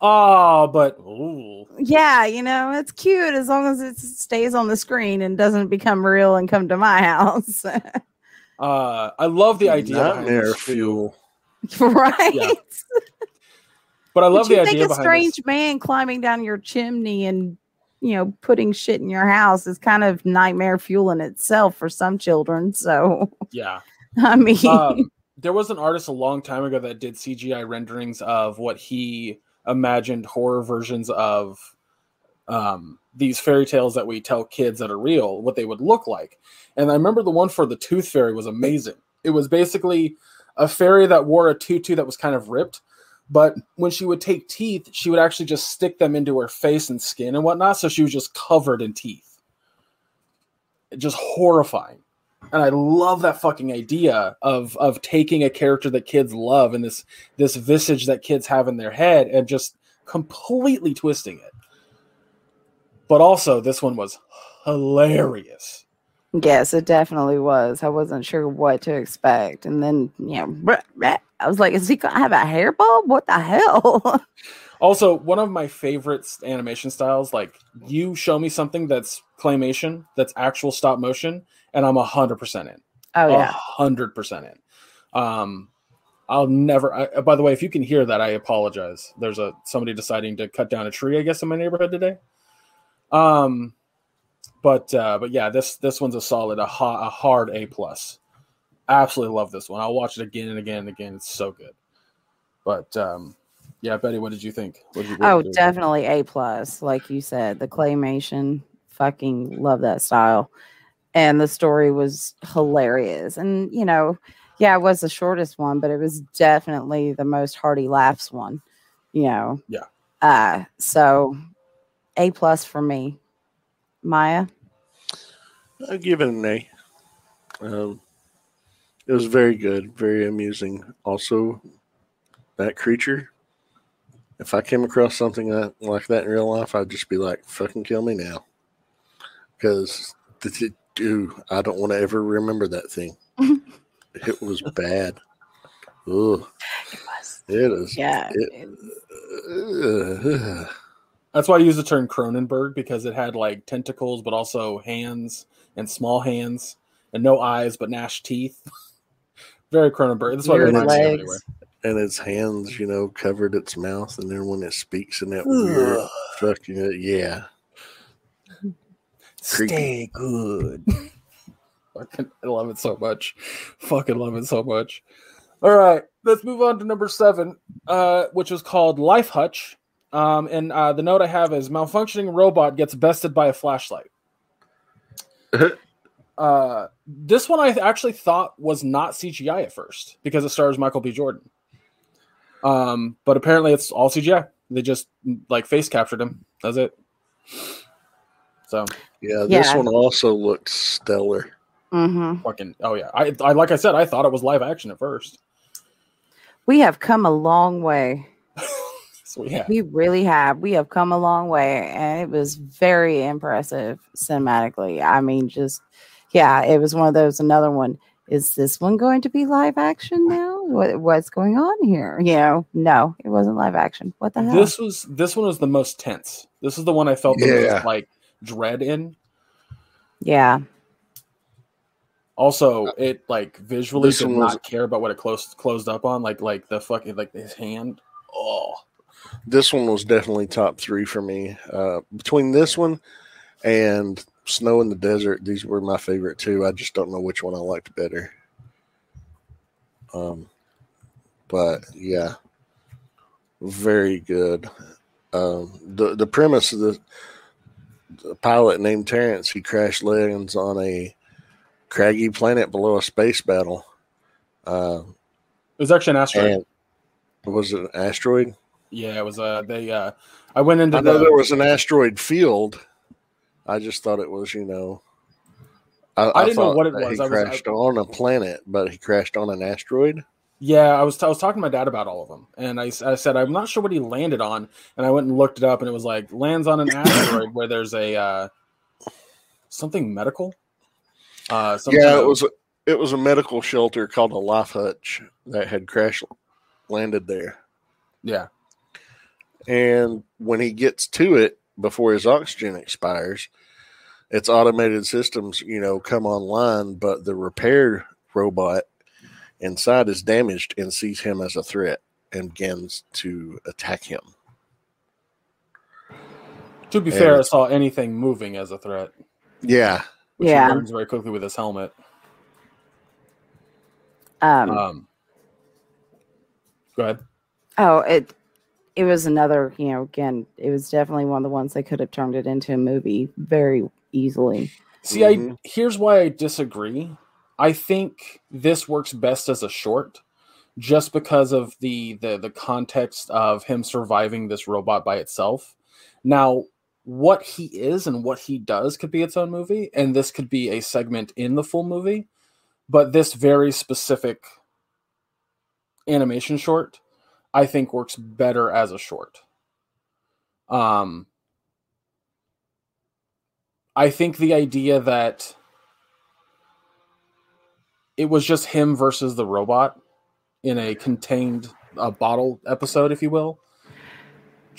ooh. Yeah, you know, it's cute as long as it stays on the screen and doesn't become real and come to my house. I love the idea. Nightmare fuel. Right? Yeah. But I love the idea behind this. I think a strange man climbing down your chimney and, you know, putting shit in your house is kind of nightmare fuel in itself for some children. So, yeah. I mean, there was an artist a long time ago that did CGI renderings of what he imagined horror versions of these fairy tales that we tell kids that are real, what they would look like. And I remember the one for the Tooth Fairy was amazing. It was basically a fairy that wore a tutu that was kind of ripped, but when she would take teeth, she would actually just stick them into her face and skin and whatnot. So she was just covered in teeth. Just horrifying. And I love that fucking idea of taking a character that kids love and this visage that kids have in their head and just completely twisting it. But also, this one was hilarious. Yes, it definitely was. I wasn't sure what to expect. And then, you know, I was like, is he going to have a hair bulb? What the hell? Also, one of my favorite animation styles, like, you show me something that's claymation, that's actual stop motion, and I'm 100% in. Oh, yeah. 100% in. I'll never... by the way, if you can hear that, I apologize. There's somebody deciding to cut down a tree, I guess, in my neighborhood today. But yeah, this one's a solid, a hard A+. Absolutely love this one. I'll watch it again and again and again. It's so good. But yeah, Betty, what did you think? What did you definitely A+. Like you said, the claymation, fucking love that style. And the story was hilarious. And, you know, yeah, it was the shortest one, but it was definitely the most hearty laughs one, you know? Yeah. So A+ for me. Maya? I give it an A. It was very good, very amusing. Also, that creature, if I came across something like that in real life, I'd just be like, fucking kill me now. Because, I don't want to ever remember that thing. It was bad. Ugh. It was. It is. Yeah. That's why I use the term Cronenberg, because it had like tentacles, but also hands and small hands and no eyes, but gnashed teeth. Very Cronenberg. That's what it reminds me of anyway. And its hands, you know, covered its mouth, and then when it speaks in that weird fucking, yeah. Stay good. Fucking, I love it so much. Fucking love it so much. All right, let's move on to number 7, which is called Life Hutch. And the note I have is malfunctioning robot gets bested by a flashlight. This one I actually thought was not CGI at first because it stars Michael B. Jordan. But apparently it's all CGI. They just like face captured him. That's it. So yeah, this one also looked stellar. Mm-hmm. Fucking oh yeah! I like I said, I thought it was live action at first. We have come a long way. We really have. We have come a long way, and it was very impressive cinematically. I mean, just, yeah, it was one of those, another one. Is this one going to be live action now? What's going on here? You know, no, it wasn't live action. What the hell? This one was the most tense. This is the one I felt the most, like, dread in. Yeah. Also, it, like, visually did not care about what it closed up on. Like the fucking, like, his hand. Oh. This one was definitely top 3 for me. Between this one and Snow in the Desert, these were my favorite too. I just don't know which one I liked better. But yeah, very good. The premise of the pilot named Terrence, he crash lands on a craggy planet below a space battle. It was actually an asteroid. Was it an asteroid? Yeah, it was I went into. I know there was an asteroid field. I just thought it was, you know. I didn't know what it was. He crashed on a planet, but he crashed on an asteroid. Yeah, I was talking to my dad about all of them, and I said I'm not sure what he landed on, and I went and looked it up, and it was like lands on an asteroid where there's a something medical. It was a medical shelter called a Life Hutch that had crash landed there. Yeah. And when he gets to it, before his oxygen expires, its automated systems, you know, come online, but the repair robot Inside is damaged and sees him as a threat and begins to attack him. To be fair, I saw anything moving as a threat. Yeah. Which he learns very quickly with his helmet. Go ahead. Oh, it was another, you know, again, it was definitely one of the ones they could have turned it into a movie very easily. See, here's why I disagree. I think this works best as a short, just because of the context of him surviving this robot by itself. Now, what he is and what he does could be its own movie, and this could be a segment in the full movie. But this very specific animation short, I think, works better as a short. I think the idea that it was just him versus the robot in a contained bottle episode, if you will.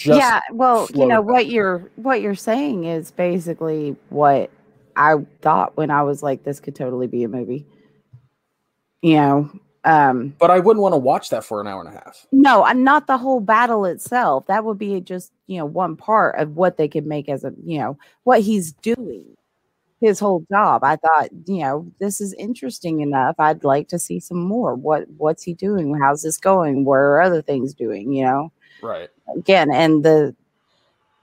Yeah, well, you know, what you're saying is basically what I thought when I was like, this could totally be a movie. You know, but I wouldn't want to watch that for an hour and a half. No, and not the whole battle itself. That would be just, you know, one part of what they could make as a, you know, what he's doing, his whole job. I thought, you know, this is interesting enough. I'd like to see some more. What's he doing? How's this going? Where are other things doing? You know, right. Again, and the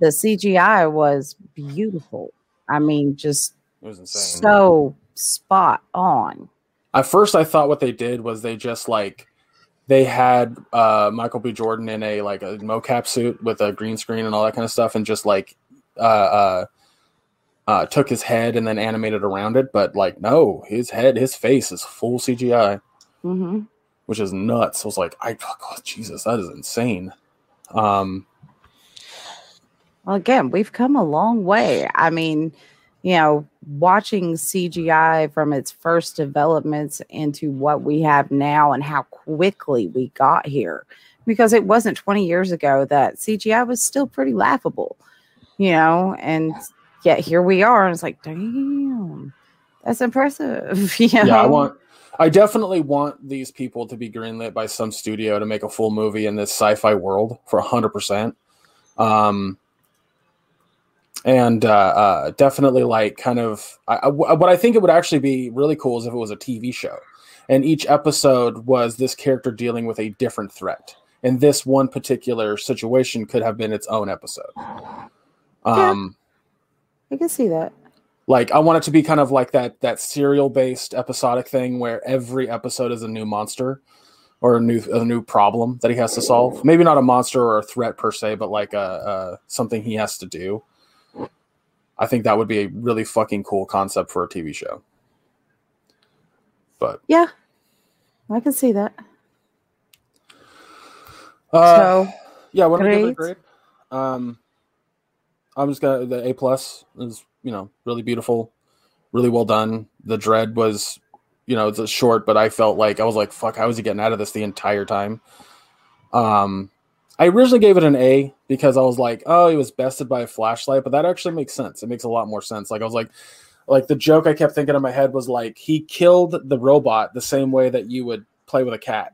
CGI was beautiful. I mean, just it was insane. So spot on. At first, I thought what they did was they just like they had Michael B. Jordan in a mocap suit with a green screen and all that kind of stuff, and just like took his head and then animated around it. But like, no, his face is full CGI, which is nuts. I was like, Jesus, that is insane. Well, again, we've come a long way. I mean, you know, watching CGI from its first developments into what we have now and how quickly we got here, because it wasn't 20 years ago that CGI was still pretty laughable, you know, and yet here we are. And it's like, damn, that's impressive. You know? Yeah, I definitely want these people to be greenlit by some studio to make a full movie in this sci-fi world for 100%. And definitely like kind of what I think it would actually be really cool is if it was a TV show and each episode was this character dealing with a different threat. And this one particular situation could have been its own episode. I can see that. Like, I want it to be kind of like that serial-based episodic thing where every episode is a new monster or a new problem that he has to solve. Maybe not a monster or a threat per se, but like something he has to do. I think that would be a really fucking cool concept for a TV show. But yeah, I can see that. What do we give it a grade? I'm just gonna the A+ is, you know, really beautiful, really well done. The dread was, you know, it's a short, but I felt like I was like, fuck, how is he getting out of this the entire time? I originally gave it an A because I was like, oh, he was bested by a flashlight, but that actually makes sense. It makes a lot more sense. Like I was like the joke I kept thinking in my head was like, he killed the robot the same way that you would play with a cat.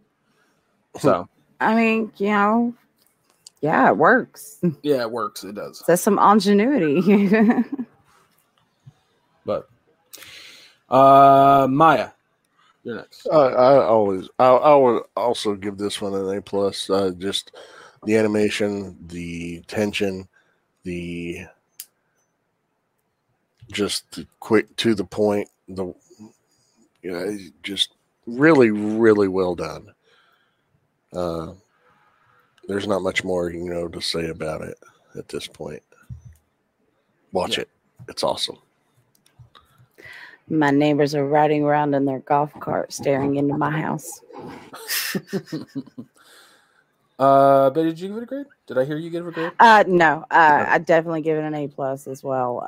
So I mean, you know, yeah, it works. Yeah, it works. It does. That's some ingenuity. But Maya, you're next. I would also give this one an A+. Just the animation, the tension, the just quick to the point. Just really, really well done. There's not much more, you know, to say about it at this point. Watch it; it's awesome. My neighbors are riding around in their golf cart, staring into my house. But did you give it a grade? Did I hear you give it a grade? No. I definitely give it an A+ as well.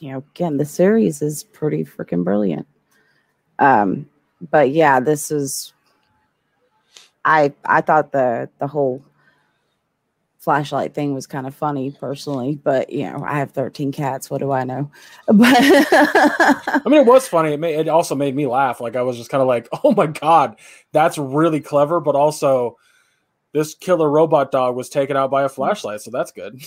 You know, again, the series is pretty freaking brilliant. But yeah, this is. I thought the whole flashlight thing was kind of funny personally, but you know, I have 13 cats. What do I know? But I mean, it was funny. It also made me laugh. Like I was just kind of like, oh my God, that's really clever. But also this killer robot dog was taken out by a flashlight. So that's good.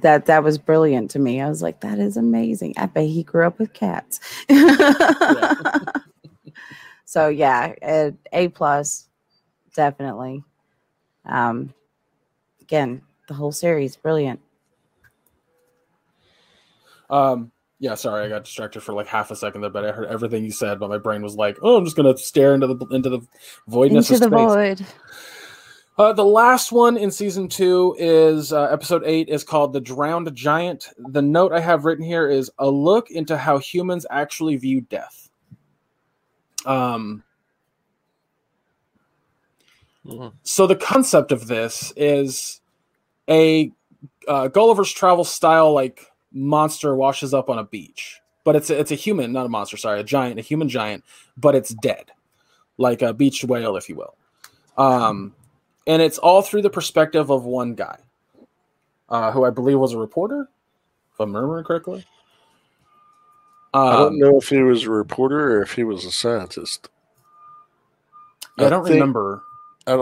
That was brilliant to me. I was like, that is amazing. I bet he grew up with cats. Yeah. So yeah, A+, definitely. Again, the whole series, brilliant. Yeah, sorry, I got distracted for like half a second there, but I heard everything you said, but my brain was like, oh, I'm just gonna stare into the voidness of space. Into the void. The last one in season 2 is episode 8 is called The Drowned Giant. The note I have written here is a look into how humans actually view death. So the concept of this is a Gulliver's Travel style, like monster washes up on a beach, but it's a human, not a monster, sorry, a human giant, but it's dead, like a beached whale, if you will. And it's all through the perspective of one guy, who I believe was a reporter, if I'm remembering correctly. I don't know if he was a reporter or if he was a scientist. I don't remember. I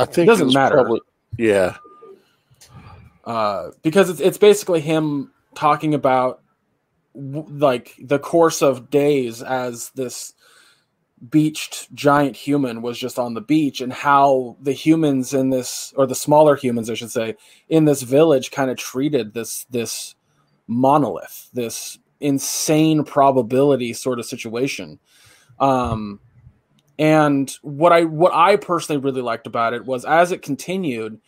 think it doesn't matter. Probably, yeah, because it's basically him talking about like the course of days as this beached giant human was just on the beach, and how the humans in this, or the smaller humans I should say, in this village kind of treated this monolith, this insane probability sort of situation. And what I personally really liked about it was, as it continued,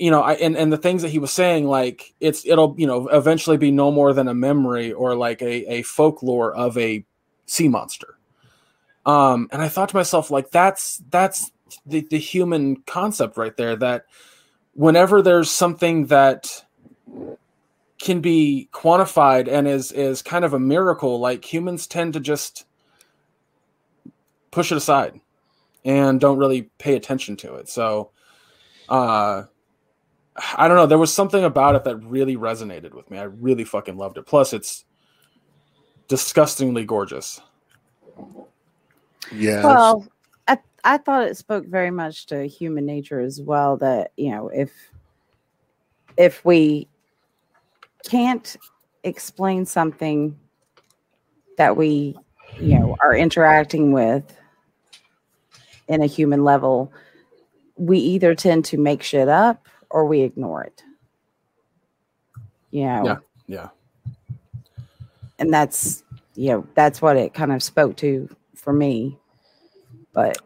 you know, and the things that he was saying, like it'll, you know, eventually be no more than a memory or like a folklore of a sea monster. And I thought to myself, like, that's the human concept right there, that whenever there's something that can be quantified and is kind of a miracle, like humans tend to just push it aside and don't really pay attention to it. So, I don't know. There was something about it that really resonated with me. I really fucking loved it. Plus, it's disgustingly gorgeous. Yeah. Well, I thought it spoke very much to human nature as well, that, you know, if we can't explain something that we, you know, are interacting with in a human level, we either tend to make shit up or we ignore it. You know? Yeah. Yeah. And that's, you know, that's what it kind of spoke to for me. But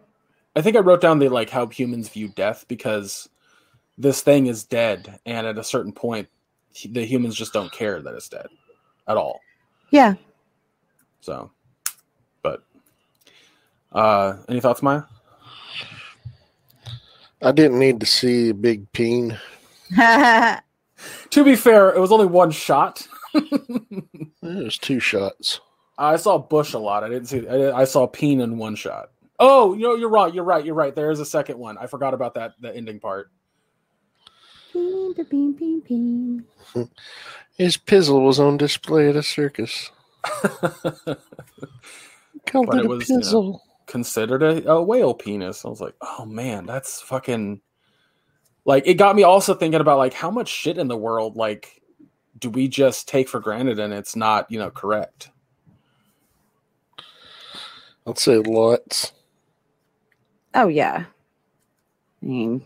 I think I wrote down the, like, how humans view death, because this thing is dead, and at a certain point the humans just don't care that it's dead at all. Yeah. So, but any thoughts, Maya? I didn't need to see a big peen. To be fair, it was only one shot. It was two shots. I saw Bush a lot. I saw Peen in one shot. Oh, you know, you're right. There is a second one. I forgot about that, the ending part. Peen, peen, peen, peen. His pizzle was on display at a circus. Called it a pizzle. You know, considered a whale penis. I was like, oh man, that's fucking, like, it got me also thinking about, like, how much shit in the world, like, do we just take for granted and it's not, you know, correct. I'd say lots. Oh, yeah. I mean,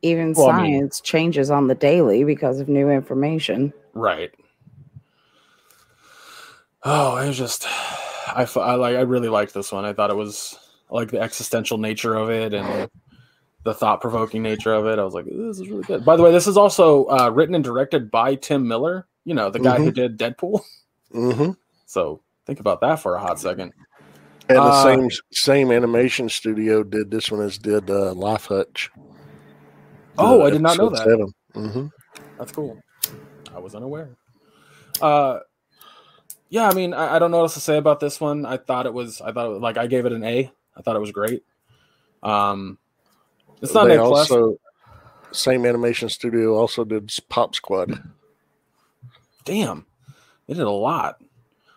even science changes on the daily because of new information. Right. Oh, it was just... I really liked this one. I thought it was, like, the existential nature of it and the thought-provoking nature of it. I was like, this is really good. By the way, this is also written and directed by Tim Miller, you know, the guy who did Deadpool. Mm-hmm. So think about that for a hot second. And the same animation studio did this one as did Life Hutch. Oh, I did not know that. Mm-hmm. That's cool. I was unaware. Yeah, I mean, I don't know what else to say about this one. I thought it was, like, I gave it an A. I thought it was great. It's not Netflix. Same animation studio also did Pop Squad. Damn. They did a lot.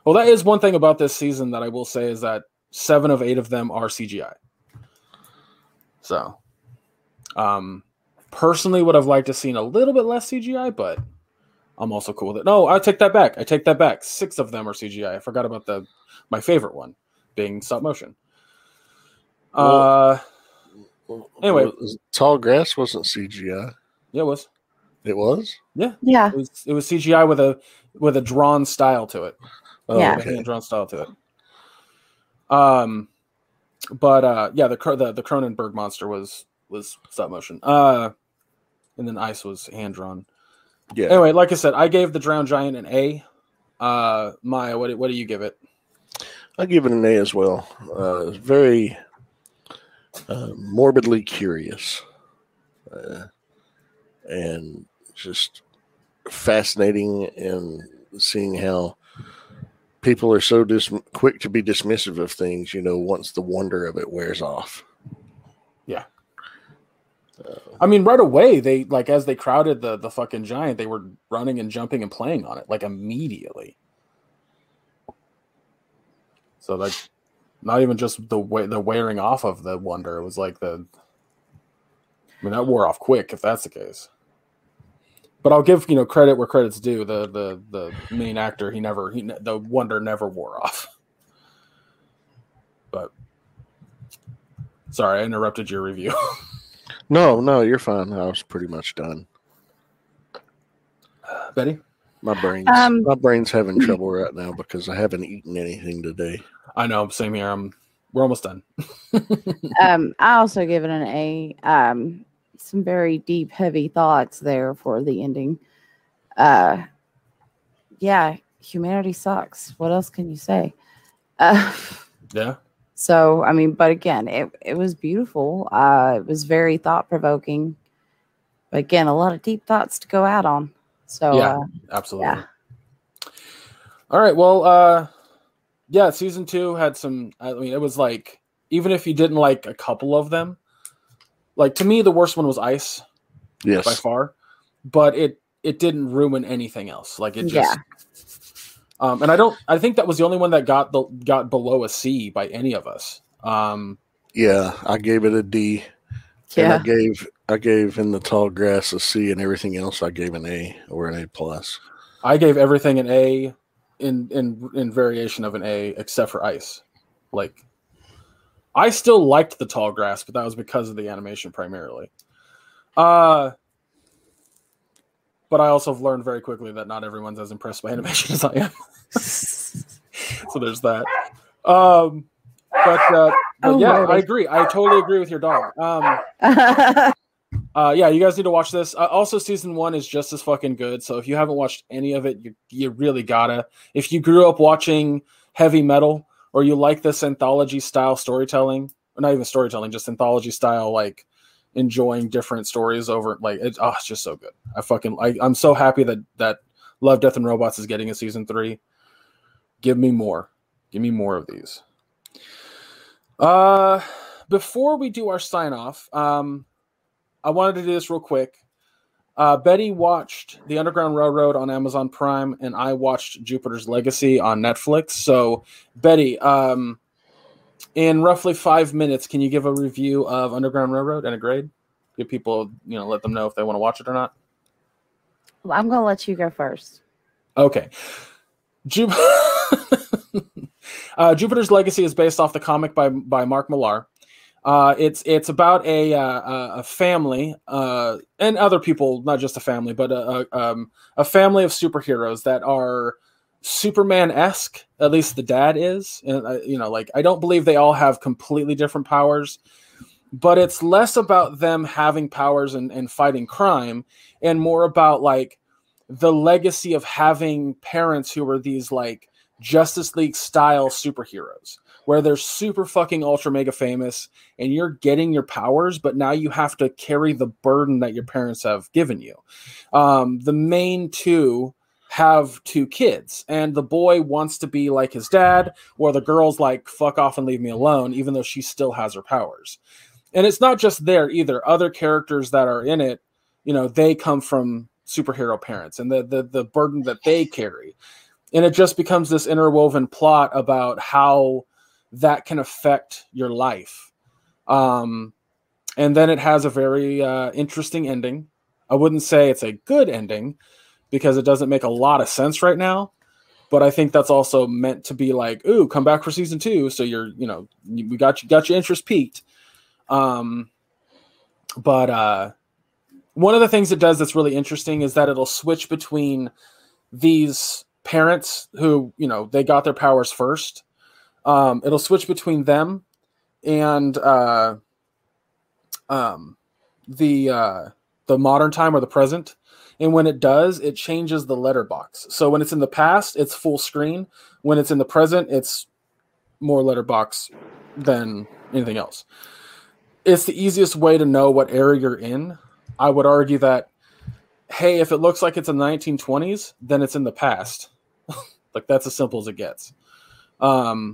Well, that is one thing about this season that I will say is that 7 of 8 of them are CGI. So, personally would have liked to have seen a little bit less CGI, but I'm also cool with it. No, I take that back. 6 of them are CGI. I forgot about my favorite one being stop motion. Anyway, Tall Grass wasn't CGI. Yeah, it was. It was? Yeah. Yeah. It was CGI with a drawn style to it. Oh, yeah. Okay. Drawn style to it. But the Cronenberg monster was stop motion. And then Ice was hand drawn. Yeah. Anyway, like I said, I gave the Drowned Giant an A. Maya, what do you give it? I give it an A as well. Very morbidly curious, and just fascinating, and seeing how people are so quick to be dismissive of things, once the wonder of it wears off. Yeah. I mean, right away, they as they crowded the fucking giant, they were running and jumping and playing on it, immediately. So not even just the wearing off of the wonder. It was that wore off quick if that's the case. But I'll give credit where credit's due. The main actor, the wonder never wore off. But sorry, I interrupted your review. No, you're fine. I was pretty much done. Betty, my brain's having trouble right now because I haven't eaten anything today. I know. Same here. We're almost done. I also give it an A. Some very deep, heavy thoughts there for the ending. Yeah, humanity sucks. What else can you say? Yeah. So, but again, it was beautiful. It was very thought-provoking. But again, a lot of deep thoughts to go out on. So, yeah, absolutely. Yeah. All right. Well, yeah, season 2 had some. It was even if you didn't like a couple of them, to me, the worst one was Ice, yes, by far. But it didn't ruin anything else. And I think that was the only one that got below a C by any of us. Yeah, I gave it a D. Yeah, and I gave in the Tall Grass a C, and everything else I gave an A or an A plus. I gave everything an A. In variation of an A, except for Ice. I still liked the Tall Grass, but that was because of the animation primarily. But I also have learned very quickly that not everyone's as impressed by animation as I am. So there's that. I agree. I totally agree with your dog. Yeah, you guys need to watch this. Also, season 1 is just as fucking good. So if you haven't watched any of it, you really gotta. If you grew up watching heavy metal, or you like this anthology style storytelling, or not even storytelling, just anthology style, enjoying different stories over, it's just so good. I'm so happy that Love, Death, and Robots is getting a season 3. Give me more. Give me more of these. Before we do our sign off, I wanted to do this real quick. Betty watched The Underground Railroad on Amazon Prime, and I watched Jupiter's Legacy on Netflix. So, Betty, in roughly 5 minutes, can you give a review of Underground Railroad and a grade? Give people, let them know if they want to watch it or not. Well, I'm going to let you go first. Okay. Jupiter's Legacy is based off the comic by Mark Millar. It's about a family and other people, not just a family, but a family of superheroes that are Superman-esque. At least the dad is, and I don't believe they all have completely different powers, but it's less about them having powers and fighting crime, and more about the legacy of having parents who were these Justice League style superheroes, where they're super fucking ultra mega famous and you're getting your powers, but now you have to carry the burden that your parents have given you. The main two have 2 kids, and the boy wants to be like his dad, or the girl's fuck off and leave me alone, even though she still has her powers. And it's not just there either. Other characters that are in it, you know, they come from superhero parents and the burden that they carry. And it just becomes this interwoven plot about how that can affect your life. And then it has a very interesting ending. I wouldn't say it's a good ending because it doesn't make a lot of sense right now. But I think that's also meant to be like, ooh, come back for season two. So you're, you know, we got your interest peaked. But one of the things it does that's really interesting is that it'll switch between these parents who, you know, they got their powers first. It'll switch between them and the modern time or the present. And when it does, it changes the letterbox. So when it's in the past, it's full screen. When it's in the present, it's more letterbox than anything else. It's the easiest way to know what era you're in. I would argue that, hey, if it looks like it's in the 1920s, then it's in the past. Like, that's as simple as it gets. But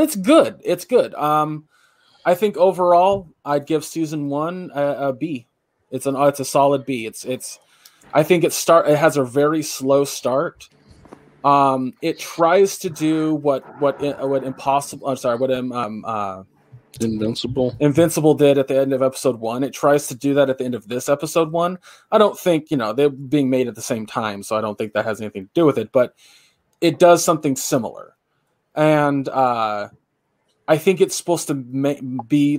it's good. It's good. I think overall, I'd give season one a B. It's a solid B. I think it has a very slow start. It tries to do what impossible. I'm sorry. What Invincible did at the end of episode one. It tries to do that at the end of this episode one. I don't think, you know, they're being made at the same time, so I don't think that has anything to do with it. But it does something similar, and I think it's supposed to be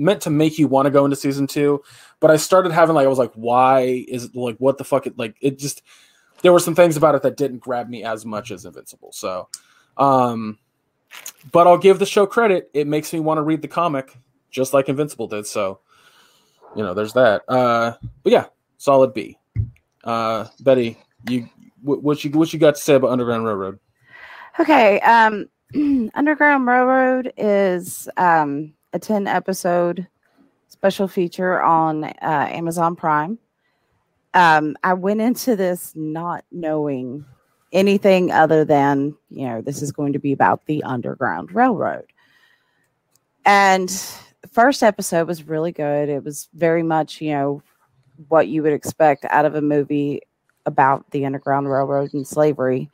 meant to make you want to go into season two. But I started having what the fuck? There were some things about it that didn't grab me as much as Invincible. So, but I'll give the show credit. It makes me want to read the comic just like Invincible did. So, you know, there's that. But yeah, solid B. Betty, what you got to say about Underground Railroad? Okay. Underground Railroad is, a 10-episode special feature on Amazon Prime. I went into this not knowing anything other than, you know, this is going to be about the Underground Railroad. And the first episode was really good. It was very much, you know, what you would expect out of a movie about the Underground Railroad and slavery.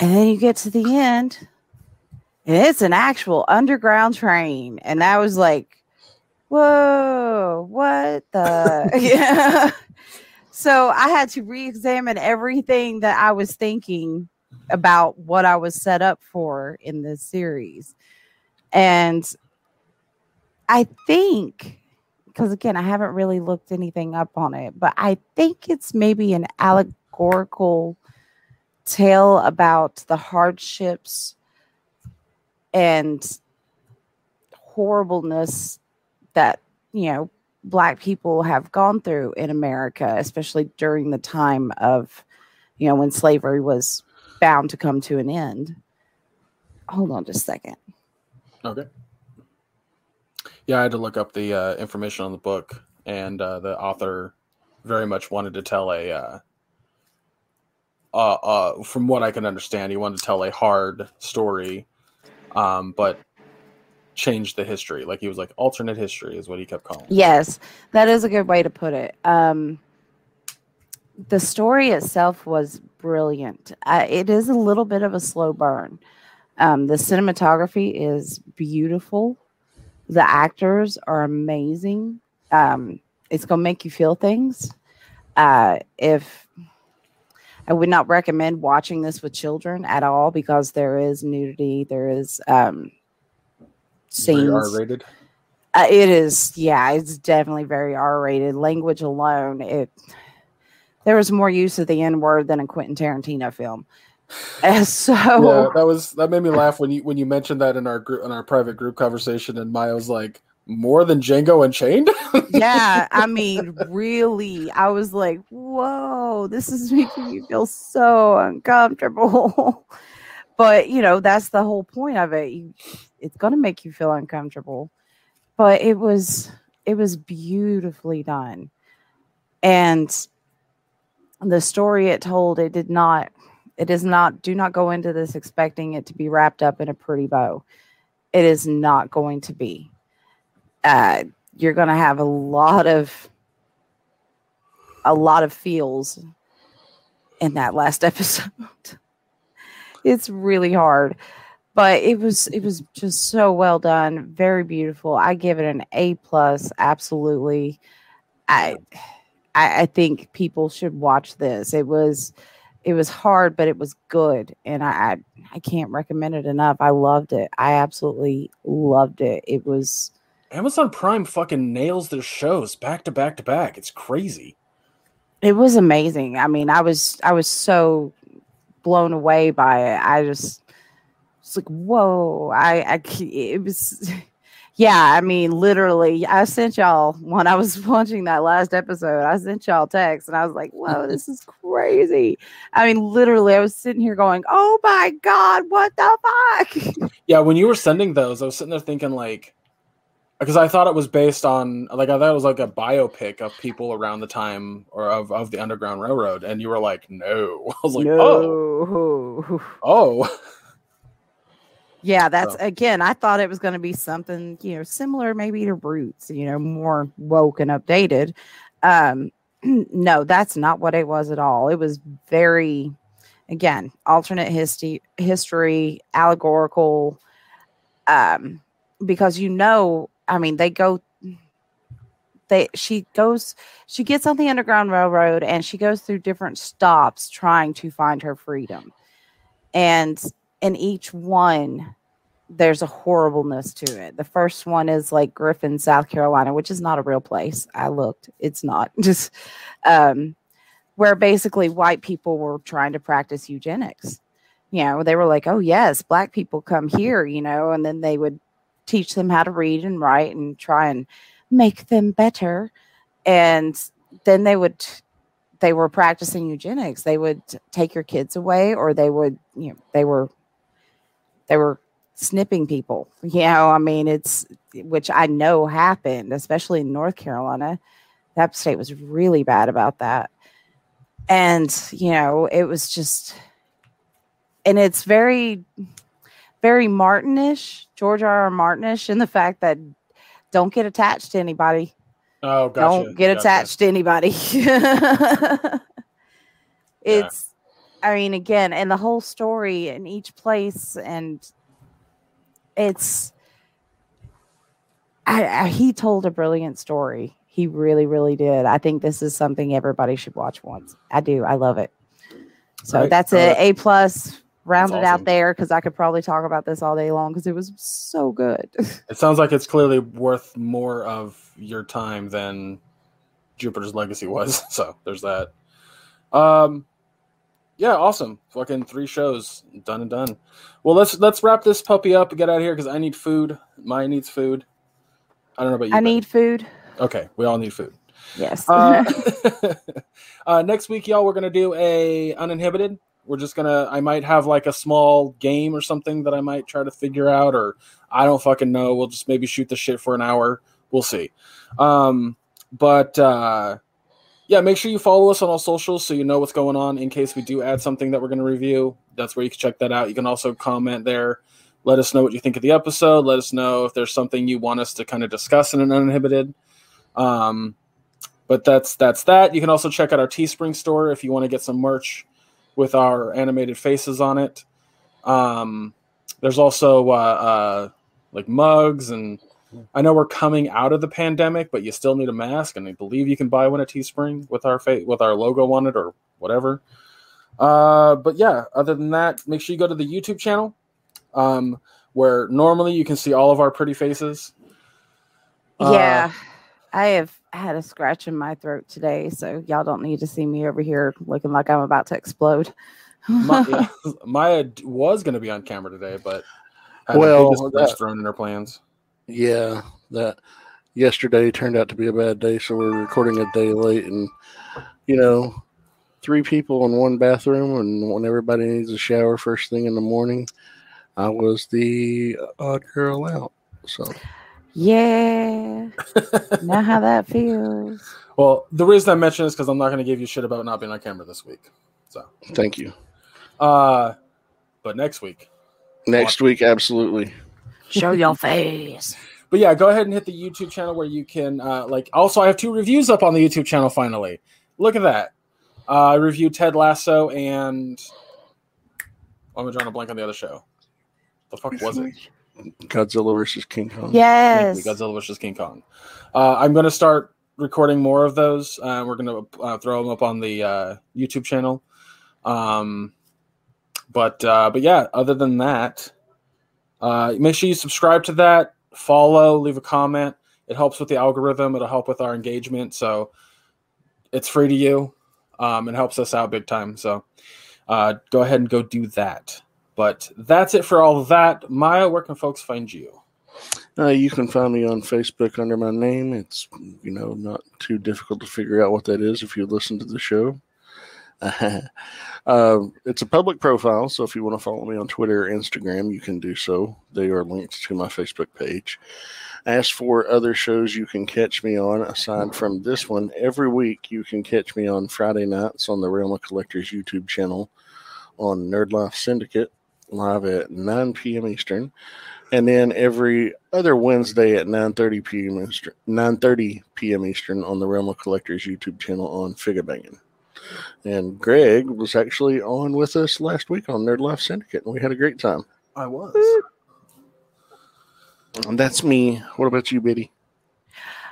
And then you get to the end, and it's an actual underground train. And I was like, whoa, what the? Yeah. So I had to re-examine everything that I was thinking about what I was set up for in this series. And I think, because again, I haven't really looked anything up on it, but I think it's maybe an allegorical tale about the hardships and horribleness that, you know, Black people have gone through in America, especially during the time of, you know, when slavery was bound to come to an end. Hold on just a second. Okay. Yeah, I had to look up the information on the book, and the author very much wanted to tell a, from what I can understand, he wanted to tell a hard story. But changed the history. Like, he was like, alternate history is what he kept calling it. Yes, that is a good way to put it. The story itself was brilliant. It is a little bit of a slow burn. The cinematography is beautiful. The actors are amazing. It's going to make you feel things. I would not recommend watching this with children at all because there is nudity. There is scenes. Very R-rated? It is. Yeah, it's definitely very R-rated. Language alone, there was more use of the N-word than a Quentin Tarantino film. Yeah, that made me laugh when you mentioned that in our group, in our private group conversation, and Maya was like, more than Django Unchained? Yeah, I mean, really. I was like, whoa, this is making you feel so uncomfortable. But, you know, that's the whole point of it. It's going to make you feel uncomfortable. But it was beautifully done. And the story it told, do not go into this expecting it to be wrapped up in a pretty bow. It is not going to be. you're going to have a lot of feels in that last episode. It's really hard, but it was just so well done. Very beautiful. I give it an A+. Absolutely. I think people should watch this. It was hard, but it was good. And I can't recommend it enough. I loved it. I absolutely loved it. It was Amazon Prime fucking nails their shows back to back to back. It's crazy. It was amazing. I mean, I was so blown away by it. I just was like, whoa. Yeah, I mean, literally, I sent y'all when I was watching that last episode. I sent y'all texts, and I was like, "Whoa, this is crazy!" I mean, literally, I was sitting here going, "Oh my god, what the fuck?" Yeah, when you were sending those, I was sitting there thinking, like, because I thought it was based on, like, I thought it was like a biopic of people around the time or of the Underground Railroad, and you were like, "No," I was like, no. "Oh." Yeah, that's again, I thought it was going to be something, you know, similar maybe to Roots, you know, more woke and updated. No, that's not what it was at all. It was very, again, alternate history, allegorical, because, you know, I mean, she gets on the Underground Railroad and she goes through different stops trying to find her freedom. And in each one, there's a horribleness to it. The first one is like Griffin, South Carolina, which is not a real place. I looked. It's not. Just where basically white people were trying to practice eugenics. You know, they were like, oh, yes, black people come here, you know, and then they would teach them how to read and write and try and make them better. And then they were practicing eugenics. They would take your kids away, or they would, you know, they were snipping people, you know, I mean, which I know happened, especially in North Carolina. That state was really bad about that. And, you know, it was just, and it's very, very Martin-ish, George R.R. Martin-ish, in the fact that don't get attached to anybody. Oh, gotcha. Don't get attached to anybody. It's, I mean, again, and the whole story in each place, and it's, he told a brilliant story. He really, really did. I think this is something everybody should watch once. I do. I love it. So right. That's it. A+. Rounded awesome. Out there, because I could probably talk about this all day long because it was so good. It sounds like it's clearly worth more of your time than Jupiter's Legacy was. So there's that. Yeah, awesome. Fucking 3 shows done and done. Well, let's wrap this puppy up and get out of here because I need food. Mine needs food. I don't know about you. I need food. Okay, we all need food. Yes. Next week, y'all, we're gonna do a Uninhibited. We're just going to, I might have like a small game or something that I might try to figure out, or I don't fucking know. We'll just maybe shoot the shit for an hour. We'll see. Yeah, make sure you follow us on all socials so you know what's going on in case we do add something that we're going to review. That's where you can check that out. You can also comment there. Let us know what you think of the episode. Let us know if there's something you want us to kind of discuss in an Uninhibited. But that's that. You can also check out our Teespring store if you want to get some merch with our animated faces on it. There's also like mugs, and I know we're coming out of the pandemic, but you still need a mask, and I believe you can buy one at Teespring with our logo on it or whatever. But yeah, other than that, make sure you go to the YouTube channel, where normally you can see all of our pretty faces. Yeah, I have had a scratch in my throat today, so y'all don't need to see me over here looking like I'm about to explode. Maya was going to be on camera today, but had the biggest thrown in her plans. Yeah, that yesterday turned out to be a bad day, so we're recording a day late, and you know, 3 people in one bathroom, and when everybody needs a shower first thing in the morning, I was the odd girl out. So. Yeah, not how that feels. Well, the reason I mention this is because I'm not going to give you shit about not being on camera this week. So thank you. But next week, absolutely show your face. But yeah, go ahead and hit the YouTube channel where you can Also, I have 2 reviews up on the YouTube channel finally. Look at that. I reviewed Ted Lasso and I'm drawing a blank on the other show. The fuck was it? Godzilla vs. King Kong. Yes. Godzilla vs. King Kong. I'm going to start recording more of those. We're going to throw them up on the YouTube channel. But yeah, other than that, make sure you subscribe to that, follow, leave a comment. It helps with the algorithm. It'll help with our engagement. So it's free to you. It helps us out big time. So go ahead and go do that. But that's it for all of that. Maya, where can folks find you? You can find me on Facebook under my name. It's, not too difficult to figure out what that is if you listen to the show. It's a public profile, so if you want to follow me on Twitter or Instagram, you can do so. They are linked to my Facebook page. As for other shows you can catch me on, aside from this one, every week you can catch me on Friday nights on the Realm of Collectors YouTube channel on Nerd Life Syndicate, live at 9 p.m. Eastern, and then every other Wednesday at 9:30 p.m. Eastern on the Realm of Collectors YouTube channel on Figabangin'. And Greg was actually on with us last week on Nerd Life Syndicate, and we had a great time. I was. And that's me. What about you, Betty?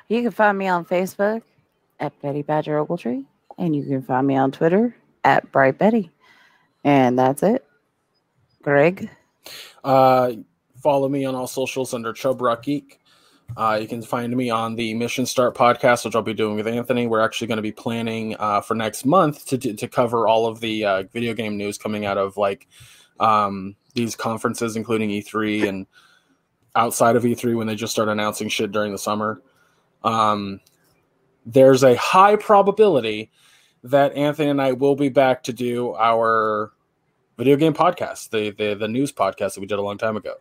You can find me on Facebook at Betty Badger Ogletree, and you can find me on Twitter at Bright Betty. And that's it. Greg? Follow me on all socials under Chub Rock Geek. You can find me on the Mission Start podcast, which I'll be doing with Anthony. We're actually going to be planning for next month to cover all of the video game news coming out of these conferences, including E3 and outside of E3 when they just start announcing shit during the summer. There's a high probability that Anthony and I will be back to do our video game podcast, the news podcast that we did a long time ago.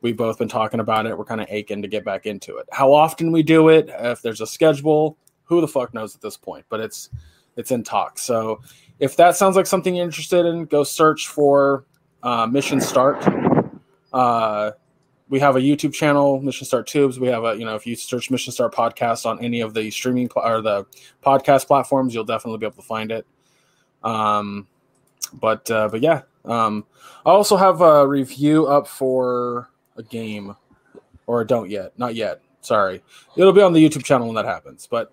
We've both been talking about it. We're kind of aching to get back into it. How often we do it, if there's a schedule, who the fuck knows at this point, but it's in talks. So if that sounds like something you're interested in, go search for Mission Start. We have a YouTube channel, Mission Start Tubes. We have if you search Mission Start Podcast on any of the streaming or the podcast platforms, you'll definitely be able to find it. But yeah. I also have a review up for a game, or don't yet. Not yet. Sorry. It'll be on the YouTube channel when that happens. But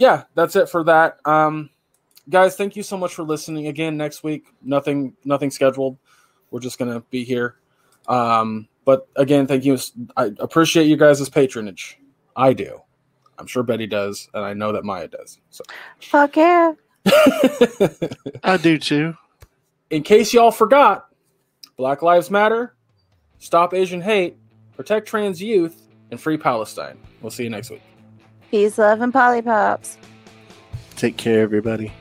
yeah, that's it for that. Guys, thank you so much for listening. Again, next week, nothing scheduled. We're just going to be here. But again, thank you. I appreciate you guys' patronage. I do. I'm sure Betty does, and I know that Maya does. So. Fuck yeah. I do too. In case y'all forgot, Black Lives Matter, Stop Asian Hate, Protect Trans Youth, and Free Palestine. We'll see you next week. Peace, love, and Polly Pops. Take care, everybody.